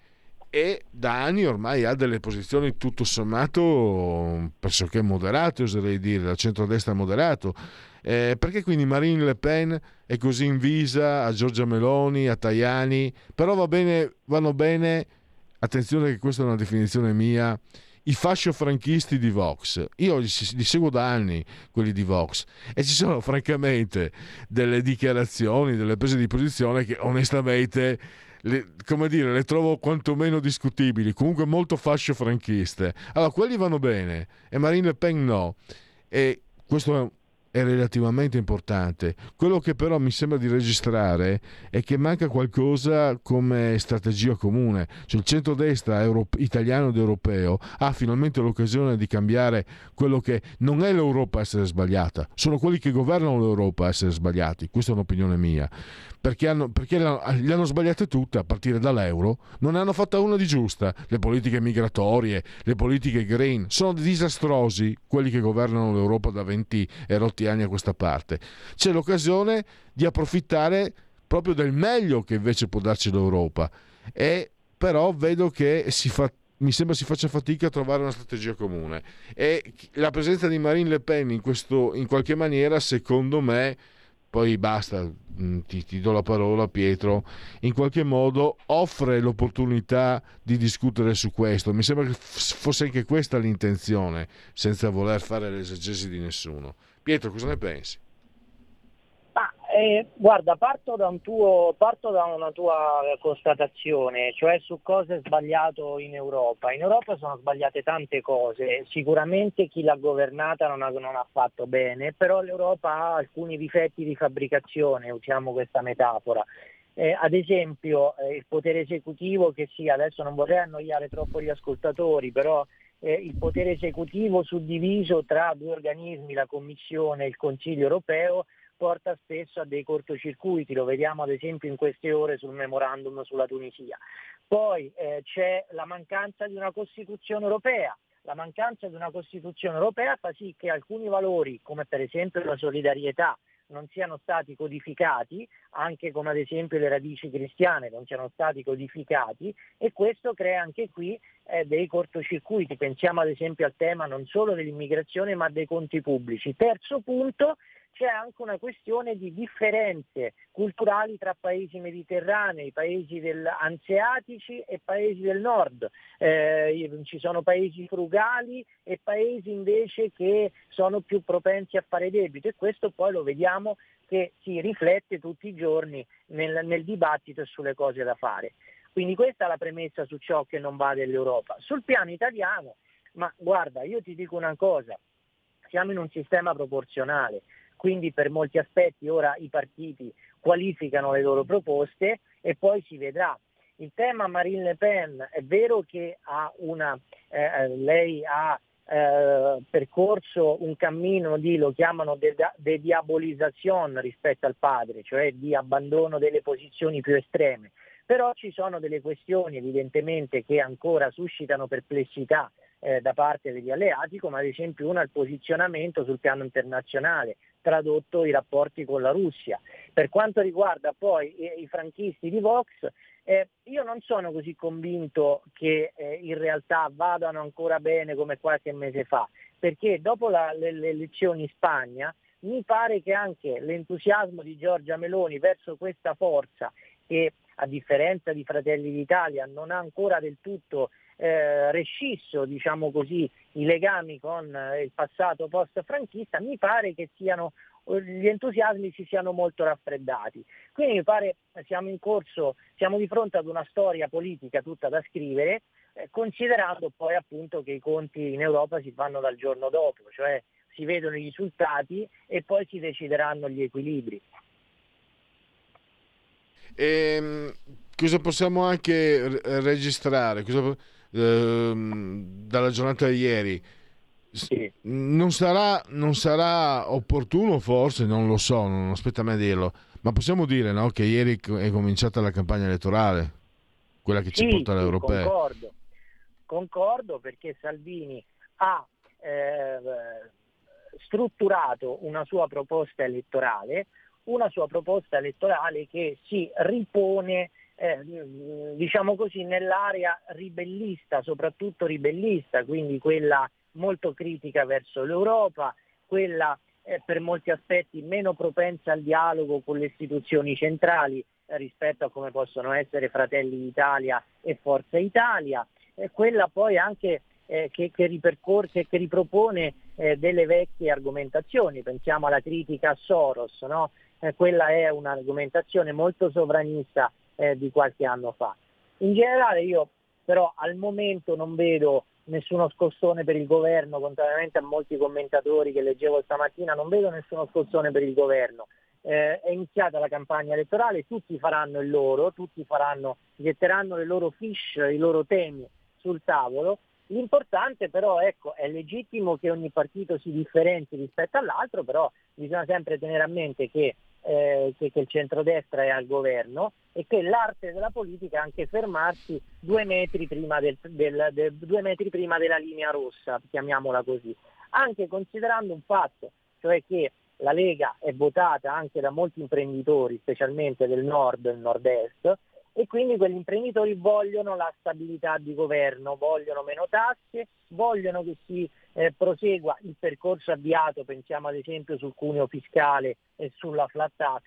e da anni ormai ha delle posizioni tutto sommato pressoché moderate, oserei dire, da centrodestra moderato. Perché quindi Marine Le Pen è così invisa a Giorgia Meloni, a Tajani, però vanno bene, attenzione che questa è una definizione mia, i fascio-franchisti di Vox. Io li seguo da anni, quelli di Vox, e ci sono francamente delle dichiarazioni, delle prese di posizione che onestamente, le trovo quantomeno discutibili, comunque molto fascio-franchiste. Allora, quelli vanno bene e Marine Le Pen no, e questo è relativamente importante. Quello che però mi sembra di registrare è che manca qualcosa come strategia comune, cioè il centrodestra italiano ed europeo ha finalmente l'occasione di cambiare quello che non è l'Europa a essere sbagliata, sono quelli che governano l'Europa a essere sbagliati, questa è un'opinione mia, perché l'hanno sbagliata tutta a partire dall'euro, non ne hanno fatta una di giusta, le politiche migratorie, le politiche green, sono disastrosi quelli che governano l'Europa da 20 e rotti anni a questa parte. C'è l'occasione di approfittare proprio del meglio che invece può darci l'Europa, e però vedo che mi sembra si faccia fatica a trovare una strategia comune, e la presenza di Marine Le Pen in qualche maniera, secondo me, poi basta, ti do la parola Pietro, in qualche modo offre l'opportunità di discutere su questo. Mi sembra che fosse anche questa l'intenzione, senza voler fare l'esegesi di nessuno. Pietro, cosa ne pensi? Guarda, parto da una tua constatazione, cioè su cosa è sbagliato in Europa. In Europa sono sbagliate tante cose, sicuramente chi l'ha governata non ha fatto bene, però l'Europa ha alcuni difetti di fabbricazione, usiamo questa metafora. Ad esempio il potere esecutivo che sia, adesso non vorrei annoiare troppo gli ascoltatori, però il potere esecutivo suddiviso tra due organismi, la Commissione e il Consiglio europeo, porta spesso a dei cortocircuiti, lo vediamo ad esempio in queste ore sul memorandum sulla Tunisia. Poi c'è la mancanza di una Costituzione europea. La mancanza di una Costituzione europea fa sì che alcuni valori, come per esempio la solidarietà, non siano stati codificati, anche come ad esempio le radici cristiane non siano stati codificati, e questo crea anche qui dei cortocircuiti. Pensiamo ad esempio al tema non solo dell'immigrazione ma dei conti pubblici. Terzo punto, c'è anche una questione di differenze culturali tra paesi mediterranei, paesi anseatici e paesi del nord. Ci sono paesi frugali e paesi invece che sono più propensi a fare debito, e questo poi lo vediamo che si riflette tutti i giorni nel dibattito sulle cose da fare. Quindi questa è la premessa su ciò che non va dell'Europa. Sul piano italiano, ma guarda, io ti dico una cosa, siamo in un sistema proporzionale, quindi per molti aspetti ora i partiti qualificano le loro proposte e poi si vedrà. Il tema Marine Le Pen è vero che lei ha percorso un cammino di, lo chiamano, de-diabolizzazione rispetto al padre, cioè di abbandono delle posizioni più estreme, Però ci sono delle questioni evidentemente che ancora suscitano perplessità da parte degli alleati, come ad esempio una il posizionamento sul piano internazionale, tradotto i rapporti con la Russia. Per quanto riguarda poi i franchisti di Vox, io non sono così convinto che in realtà vadano ancora bene come qualche mese fa, perché dopo le elezioni in Spagna mi pare che anche l'entusiasmo di Giorgia Meloni verso questa forza, che a differenza di Fratelli d'Italia non ha ancora del tutto rescisso, diciamo così, i legami con il passato post-franchista, mi pare che gli entusiasmi si siano molto raffreddati. Quindi mi pare siamo di fronte ad una storia politica tutta da scrivere, considerando poi appunto che i conti in Europa si fanno dal giorno dopo, cioè si vedono i risultati e poi si decideranno gli equilibri. Cosa possiamo anche registrare dalla giornata di ieri? Sì. Non sarà opportuno, forse, non lo so, non aspetta a me dirlo, ma possiamo dire, no, che ieri è cominciata la campagna elettorale, quella che ci porta all'europea. Concordo, perché Salvini ha strutturato una sua proposta elettorale che si ripone, diciamo così, nell'area ribellista, soprattutto ribellista, quindi quella molto critica verso l'Europa, quella per molti aspetti meno propensa al dialogo con le istituzioni centrali rispetto a come possono essere Fratelli d'Italia e Forza Italia, quella poi anche che ripropone delle vecchie argomentazioni. Pensiamo alla critica a Soros, no? Quella è un'argomentazione molto sovranista di qualche anno fa. In generale io però al momento non vedo nessuno scossone per il governo, contrariamente a molti commentatori che leggevo stamattina, non vedo nessuno scossone per il governo. È iniziata la campagna elettorale, tutti faranno il loro, getteranno le loro fiche, i loro temi sul tavolo. L'importante però, ecco, è legittimo che ogni partito si differenzi rispetto all'altro, però bisogna sempre tenere a mente che il centrodestra è al governo e che l'arte della politica è anche fermarsi 2 metri prima, 2 metri prima della linea rossa, chiamiamola così. Anche considerando un fatto, cioè che la Lega è votata anche da molti imprenditori, specialmente del nord e del nord-est, e quindi quegli imprenditori vogliono la stabilità di governo, vogliono meno tasse, vogliono che si prosegua il percorso avviato, pensiamo ad esempio sul cuneo fiscale e sulla flat tax,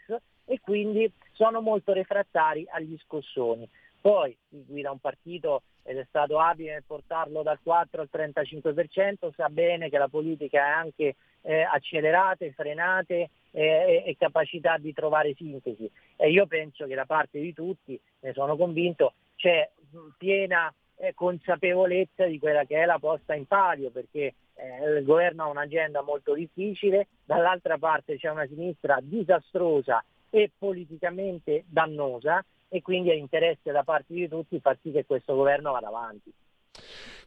e quindi sono molto refrattari agli scossoni. Poi chi guida un partito ed è stato abile nel portarlo dal 4 al 35% sa bene che la politica è anche accelerate, frenate e capacità di trovare sintesi, e io penso che da parte di tutti, ne sono convinto, c'è piena consapevolezza di quella che è la posta in palio, perché il governo ha un'agenda molto difficile, dall'altra parte c'è una sinistra disastrosa e politicamente dannosa, e quindi è interesse da parte di tutti far sì che questo governo vada avanti.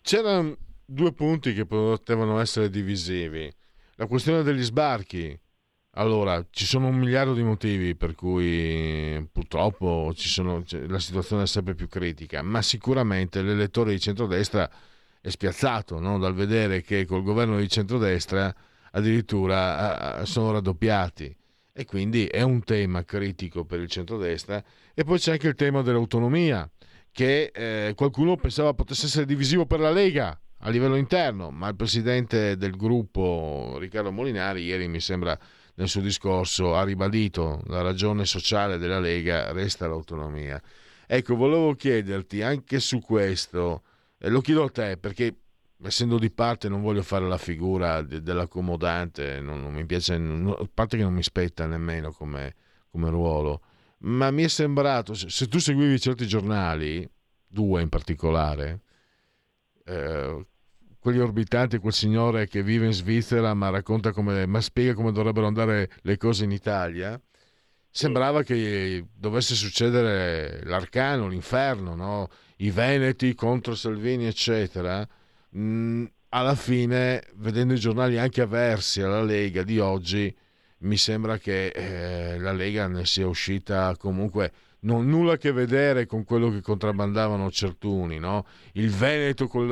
C'erano 2 punti che potevano essere divisivi. La questione degli sbarchi. Allora, ci sono 1 miliardo di motivi per cui purtroppo la situazione è sempre più critica, ma sicuramente l'elettore di centrodestra è spiazzato, no? Dal vedere che col governo di centrodestra addirittura sono raddoppiati, e quindi è un tema critico per il centrodestra. E poi c'è anche il tema dell'autonomia, che qualcuno pensava potesse essere divisivo per la Lega a livello interno, ma il presidente del gruppo Riccardo Molinari ieri, mi sembra, nel suo discorso ha ribadito la ragione sociale della Lega resta l'autonomia. Ecco, volevo chiederti anche su questo, lo chiedo a te perché essendo di parte non voglio fare la figura dell'accomodante, non mi piace, a parte che non mi spetta nemmeno come ruolo, ma mi è sembrato, se tu seguivi certi giornali, 2 in particolare, quelli orbitanti, quel signore che vive in Svizzera ma spiega come dovrebbero andare le cose in Italia, sembrava che dovesse succedere l'arcano, l'inferno, no? I Veneti contro Salvini, eccetera. Alla fine, vedendo i giornali anche avversi alla Lega di oggi, mi sembra che la Lega ne sia uscita comunque non nulla a che vedere con quello che contrabbandavano certuni, no? Il Veneto col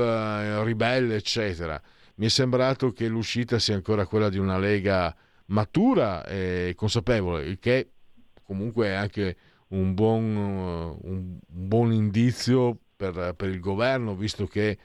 ribelle, eccetera. Mi è sembrato che l'uscita sia ancora quella di una Lega matura e consapevole, il che comunque è anche un buon indizio per il governo, visto che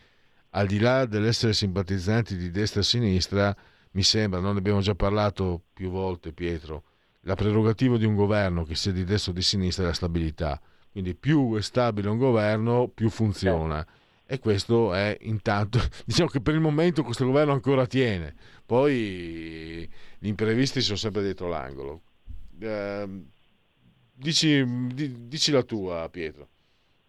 al di là dell'essere simpatizzanti di destra e sinistra, mi sembra, non ne abbiamo già parlato più volte, Pietro, la prerogativa di un governo, che sia di destra o di sinistra, è la stabilità. Quindi più è stabile un governo, più funziona. E questo è, intanto, diciamo che per il momento questo governo ancora tiene. Poi gli imprevisti sono sempre dietro l'angolo. Dici la tua, Pietro.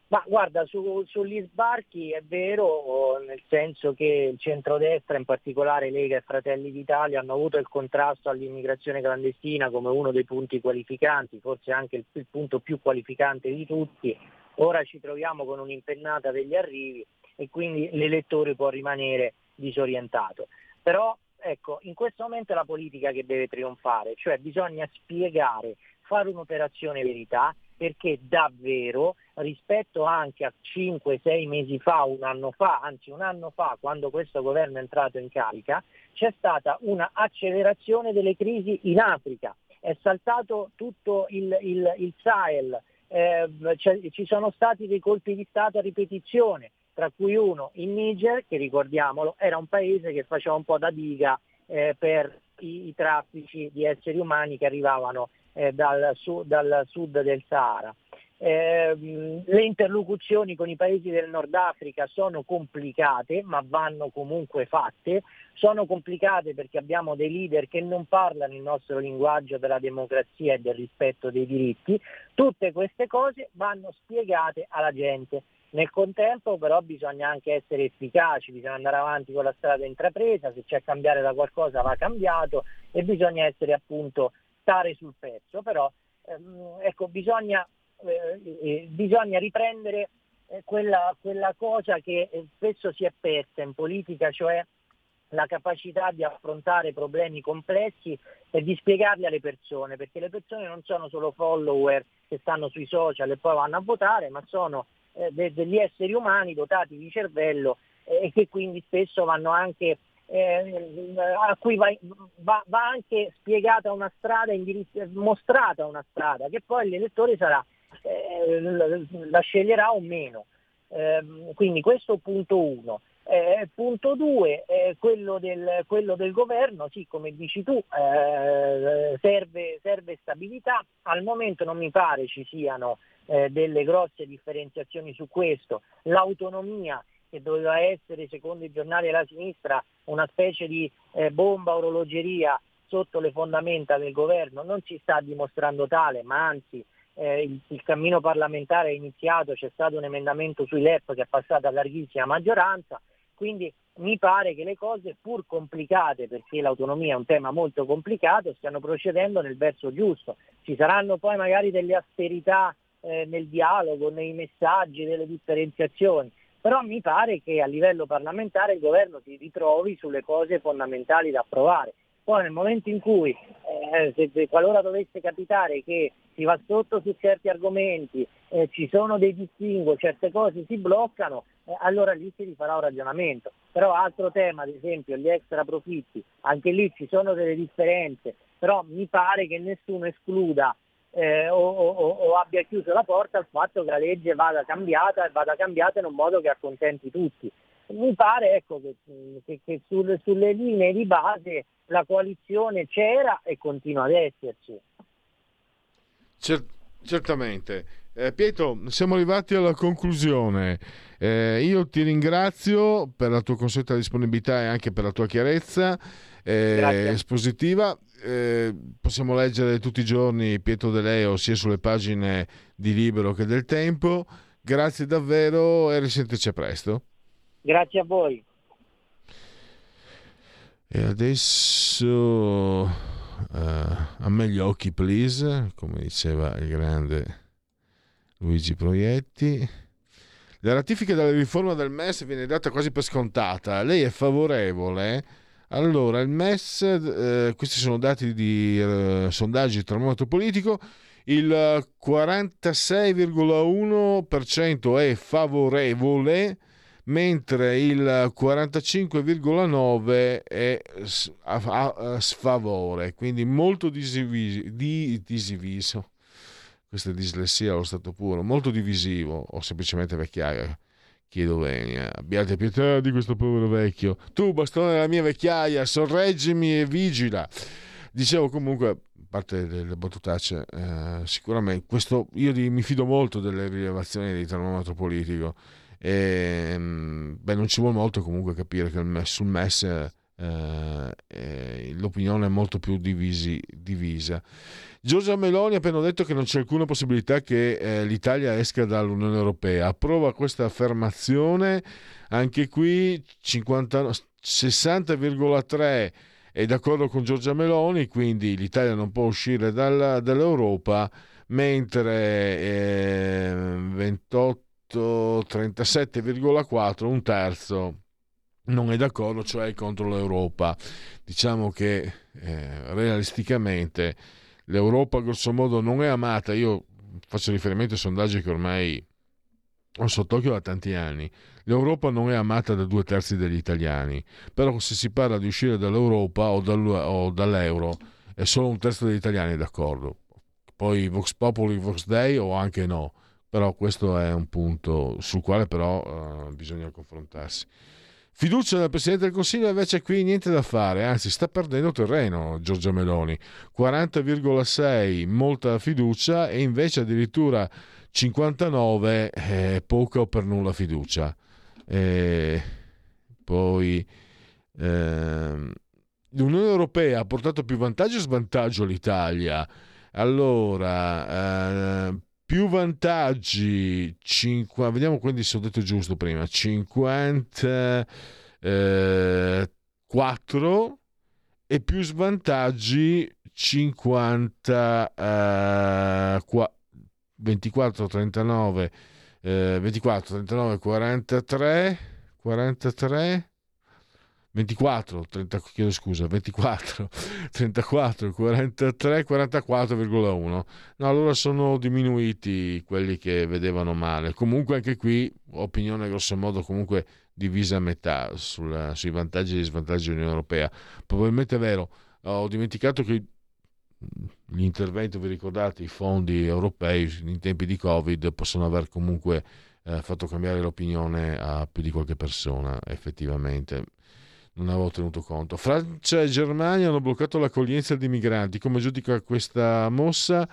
Ma guarda, sugli sbarchi è vero, nel senso che il centrodestra, in particolare Lega e Fratelli d'Italia, hanno avuto il contrasto all'immigrazione clandestina come uno dei punti qualificanti, forse anche il punto più qualificante di tutti. Ora ci troviamo con un'impennata degli arrivi e quindi l'elettore può rimanere disorientato. Però ecco, in questo momento è la politica che deve trionfare, cioè bisogna spiegare, fare un'operazione verità, perché davvero, rispetto anche a 5-6 mesi fa, un anno fa, quando questo governo è entrato in carica, c'è stata una accelerazione delle crisi in Africa, è saltato tutto il Sahel, ci sono stati dei colpi di Stato a ripetizione, tra cui uno in Niger, che ricordiamolo era un paese che faceva un po' da diga per i traffici di esseri umani che arrivavano dal sud del Sahara. Le interlocuzioni con i paesi del Nord Africa sono complicate, ma vanno comunque fatte. Sono complicate perché abbiamo dei leader che non parlano il nostro linguaggio della democrazia e del rispetto dei diritti. Tutte queste cose vanno spiegate alla gente. Nel contempo però bisogna anche essere efficaci, bisogna andare avanti con la strada intrapresa, se c'è cambiare da qualcosa va cambiato, e bisogna essere, appunto, stare sul pezzo. Però ecco, bisogna riprendere quella cosa che spesso si è persa in politica, cioè la capacità di affrontare problemi complessi e di spiegarli alle persone, perché le persone non sono solo follower che stanno sui social e poi vanno a votare, ma sono degli esseri umani dotati di cervello e che quindi spesso vanno anche a cui va anche spiegata una strada, mostrata una strada che poi l'elettore sarà la sceglierà o meno, quindi questo punto 1. Punto 2, quello del governo, sì, come dici tu, serve stabilità. Al momento non mi pare ci siano delle grosse differenziazioni su questo. L'autonomia, che doveva essere, secondo i giornali della sinistra, una specie di bomba orologeria sotto le fondamenta del governo, non si sta dimostrando tale, ma anzi il cammino parlamentare è iniziato, c'è stato un emendamento sui LEP che è passato a larghissima maggioranza, quindi mi pare che le cose, pur complicate, perché l'autonomia è un tema molto complicato, stiano procedendo nel verso giusto. Ci saranno poi magari delle asperità nel dialogo, nei messaggi, delle differenziazioni, però mi pare che a livello parlamentare il governo si ritrovi sulle cose fondamentali da approvare. Poi nel momento in cui, qualora dovesse capitare che si va sotto su certi argomenti, ci sono dei distinguo, certe cose si bloccano, allora lì si rifarà un ragionamento. Però altro tema, ad esempio, gli extra profitti, anche lì ci sono delle differenze, però mi pare che nessuno escluda o abbia chiuso la porta al fatto che la legge vada cambiata in un modo che accontenti tutti. Mi pare, ecco, che sulle linee di base la coalizione c'era e continua ad esserci. Certamente. Pietro, siamo arrivati alla conclusione. Io ti ringrazio per la tua consueta disponibilità e anche per la tua chiarezza espositiva. Possiamo leggere tutti i giorni Pietro De Leo sia sulle pagine di Libero che del Tempo. Grazie davvero e risentirci a presto. Grazie a voi. E adesso a me gli occhi, please, come diceva il grande Luigi Proietti. La ratifica della riforma del MES viene data quasi per scontata. Lei è favorevole Allora, il MES, questi sono dati di sondaggi termometro politico, il 46,1% è favorevole, mentre il 45,9% è a sfavore, quindi molto diviso. Questa dislessia allo stato puro, molto divisivo, o semplicemente vecchiaia. Chiedo venia, abbiate pietà di questo povero vecchio. Tu, bastone della mia vecchiaia, sorreggimi e vigila. Dicevo, comunque, a parte delle battutacce, sicuramente questo, mi fido molto delle rilevazioni di termometro politico. Non ci vuole molto comunque capire che sul MES l'opinione è molto più divisa. Giorgia Meloni ha appena detto che non c'è alcuna possibilità che l'Italia esca dall'Unione Europea. Approva questa affermazione anche qui 60,3% è d'accordo con Giorgia Meloni, quindi l'Italia non può uscire dall'Europa, mentre 37,4%, un terzo, non è d'accordo, cioè è contro l'Europa. Diciamo che realisticamente l'Europa grosso modo non è amata. Io faccio riferimento a sondaggi che ormai ho sott'occhio da tanti anni. L'Europa non è amata da 2/3 degli italiani, però se si parla di uscire dall'Europa o dall'euro è solo 1/3 degli italiani d'accordo. Poi Vox Populi, Vox Dei o anche no, però questo è un punto sul quale però bisogna confrontarsi. Fiducia del Presidente del Consiglio, invece qui niente da fare, anzi sta perdendo terreno Giorgia Meloni, 40,6% molta fiducia e invece addirittura 59% poca o per nulla fiducia. Poi l'Unione Europea ha portato più vantaggio o svantaggio all'Italia? Allora, più vantaggi, vediamo, quindi se ho detto giusto prima, 54%, e più svantaggi 34, 43, 44,1. No, allora sono diminuiti quelli che vedevano male. Comunque anche qui opinione grossomodo comunque divisa a metà sui vantaggi e svantaggi dell'Unione Europea. Probabilmente è vero, ho dimenticato che l'intervento, vi ricordate, i fondi europei in tempi di Covid possono aver comunque fatto cambiare l'opinione a più di qualche persona, effettivamente. Non avevo tenuto conto. Francia e Germania hanno bloccato l'accoglienza di migranti. Come giudica questa mossa?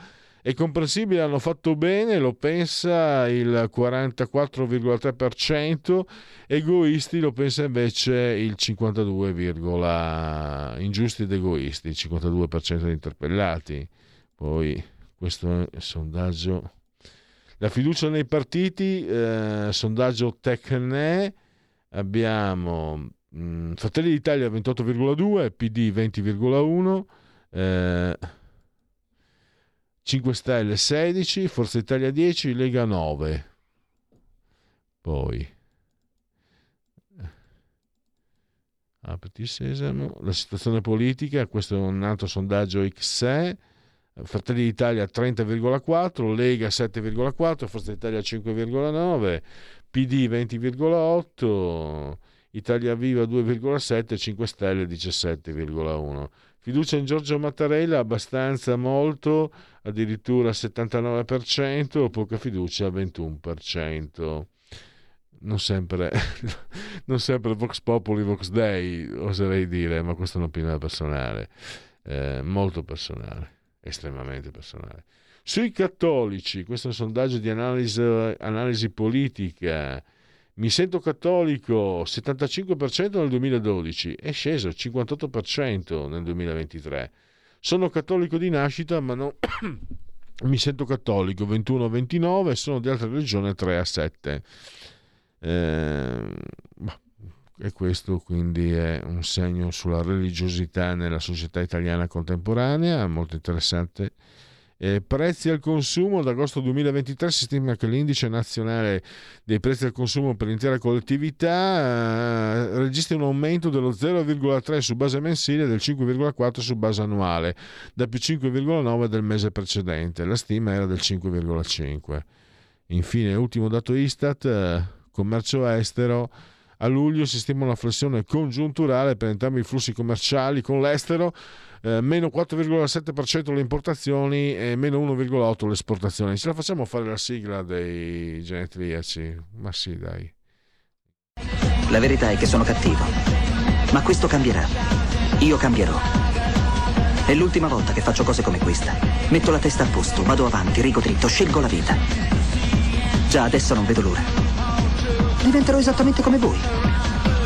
È comprensibile, hanno fatto bene, lo pensa il 44,3%, egoisti lo pensa invece il 52%, ingiusti ed egoisti, il 52% degli interpellati. Poi questo è il sondaggio. La fiducia nei partiti, sondaggio Tecne, abbiamo Fratelli d'Italia 28,2%, PD 20,1%, 5 Stelle 16%, Forza Italia 10%, Lega 9%. Poi apriti sesamo, la situazione politica, questo è un altro sondaggio XE, Fratelli d'Italia 30,4%, Lega 7,4%, Forza Italia 5,9%, PD 20,8%, Italia Viva 2,7%, 5 Stelle 17,1%. Fiducia in Giorgio Mattarella abbastanza, molto, addirittura 79%, poca fiducia 21%. Non sempre Vox Populi, Vox Dei, oserei dire, ma questa è un'opinione personale, molto personale, estremamente personale. Sui cattolici, questo è un sondaggio di analisi politica. Mi sento cattolico, 75% nel 2012, è sceso 58% nel 2023. Sono cattolico di nascita, ma non mi sento cattolico, 21-29, sono di altra religione 3-7. E questo quindi è un segno sulla religiosità nella società italiana contemporanea, molto interessante Prezzi al consumo: ad agosto 2023 si stima che l'indice nazionale dei prezzi al consumo per l'intera collettività registri un aumento dello 0,3 su base mensile e del 5,4 su base annuale, da più 5,9 del mese precedente. La stima era del 5,5. Infine, ultimo dato Istat, commercio estero. A luglio si stima una flessione congiunturale per entrambi i flussi commerciali con l'estero, meno 4,7% le importazioni e meno 1,8% le esportazioni. Ce la facciamo fare la sigla dei genetriaci? Ma sì, dai. La verità è che sono cattivo, ma questo cambierà. Io cambierò. È l'ultima volta che faccio cose come questa. Metto la testa a posto, vado avanti, rigo dritto, scelgo la vita. Già adesso non vedo l'ora. Diventerò esattamente come voi.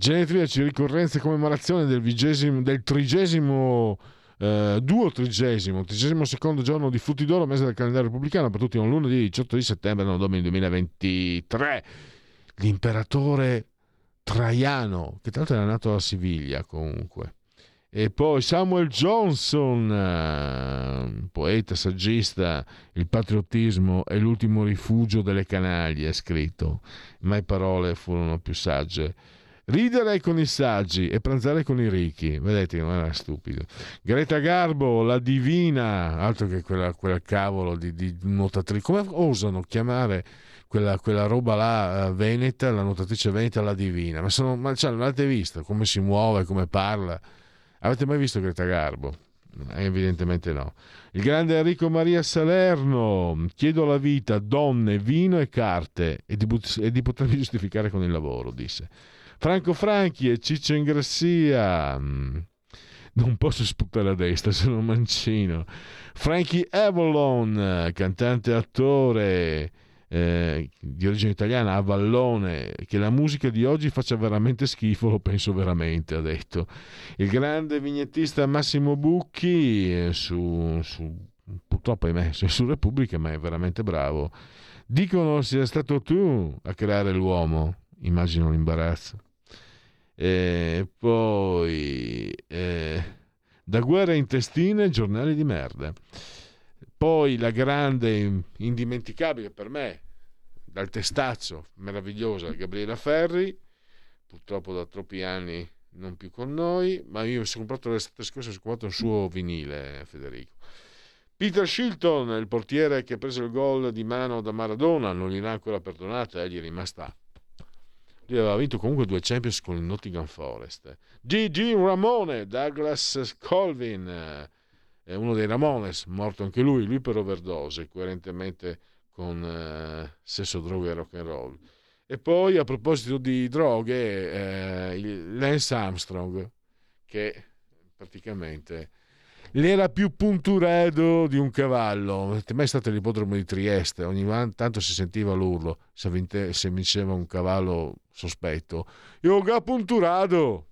Genetriaci, ricorrenze e commemorazione del trigesimo secondo giorno di Frutti d'Oro, mese del calendario repubblicano, per tutti un lunedì 18 di settembre, anno domini 2023. L'imperatore Traiano, che tra l'altro era nato a Siviglia comunque, e poi Samuel Johnson, poeta, saggista, il patriottismo è l'ultimo rifugio delle canaglie, ha scritto, mai parole furono più sagge. Ridere con i saggi e pranzare con i ricchi. Vedete, non era stupido. Greta Garbo, la divina, altro che quella cavolo di nuotatrice. Come osano chiamare quella roba là veneta, la nuotatrice veneta, la divina? Ma non l'avete vista? Come si muove, come parla? Avete mai visto Greta Garbo? Evidentemente no. Il grande Enrico Maria Salerno, chiedo la vita, donne, vino e carte e di potermi giustificare con il lavoro, disse. Franco Franchi e Ciccio Ingrassia, non posso sputare a destra, sono mancino. Frankie Avalon, cantante e attore di origine italiana, Avallone, che la musica di oggi faccia veramente schifo, lo penso veramente, ha detto. Il grande vignettista Massimo Bucchi, purtroppo è messo su Repubblica, ma è veramente bravo. Dicono sia stato tu a creare l'uomo, immagino l'imbarazzo. E poi da guerra intestine, giornali di merda. Poi la grande indimenticabile per me dal testaccio, meravigliosa Gabriela Ferri, purtroppo da troppi anni non più con noi, ma io sono comprato l'estate scorsa, ho comprato il suo vinile, Federico. Peter Shilton, il portiere che ha preso il gol di mano da Maradona, non gliel'ha ancora perdonata, gli è rimasta. Lui aveva vinto comunque 2 Champions con il Nottingham Forest. Gigi Ramone, Douglas Colvin, è uno dei Ramones, morto anche lui per overdose, coerentemente con sesso, droga e rock and roll. E poi, a proposito di droghe, Lance Armstrong, che praticamente l'era più punturedo di un cavallo. Mai stato all'ippodromo di Trieste, ogni tanto si sentiva l'urlo se vinceva un cavallo sospetto, io ga punturado,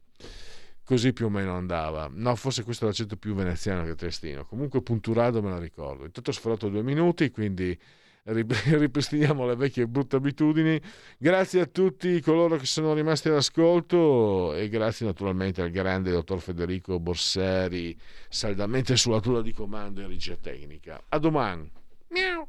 così più o meno andava. No, forse questo è l'accento più veneziano che triestino, comunque punturado me la ricordo. Intanto ho sforato 2 minuti, quindi ripristiniamo le vecchie brutte abitudini. Grazie a tutti coloro che sono rimasti all'ascolto e grazie naturalmente al grande dottor Federico Borsari, saldamente sulla tua di comando in regia tecnica. A domani. Miau.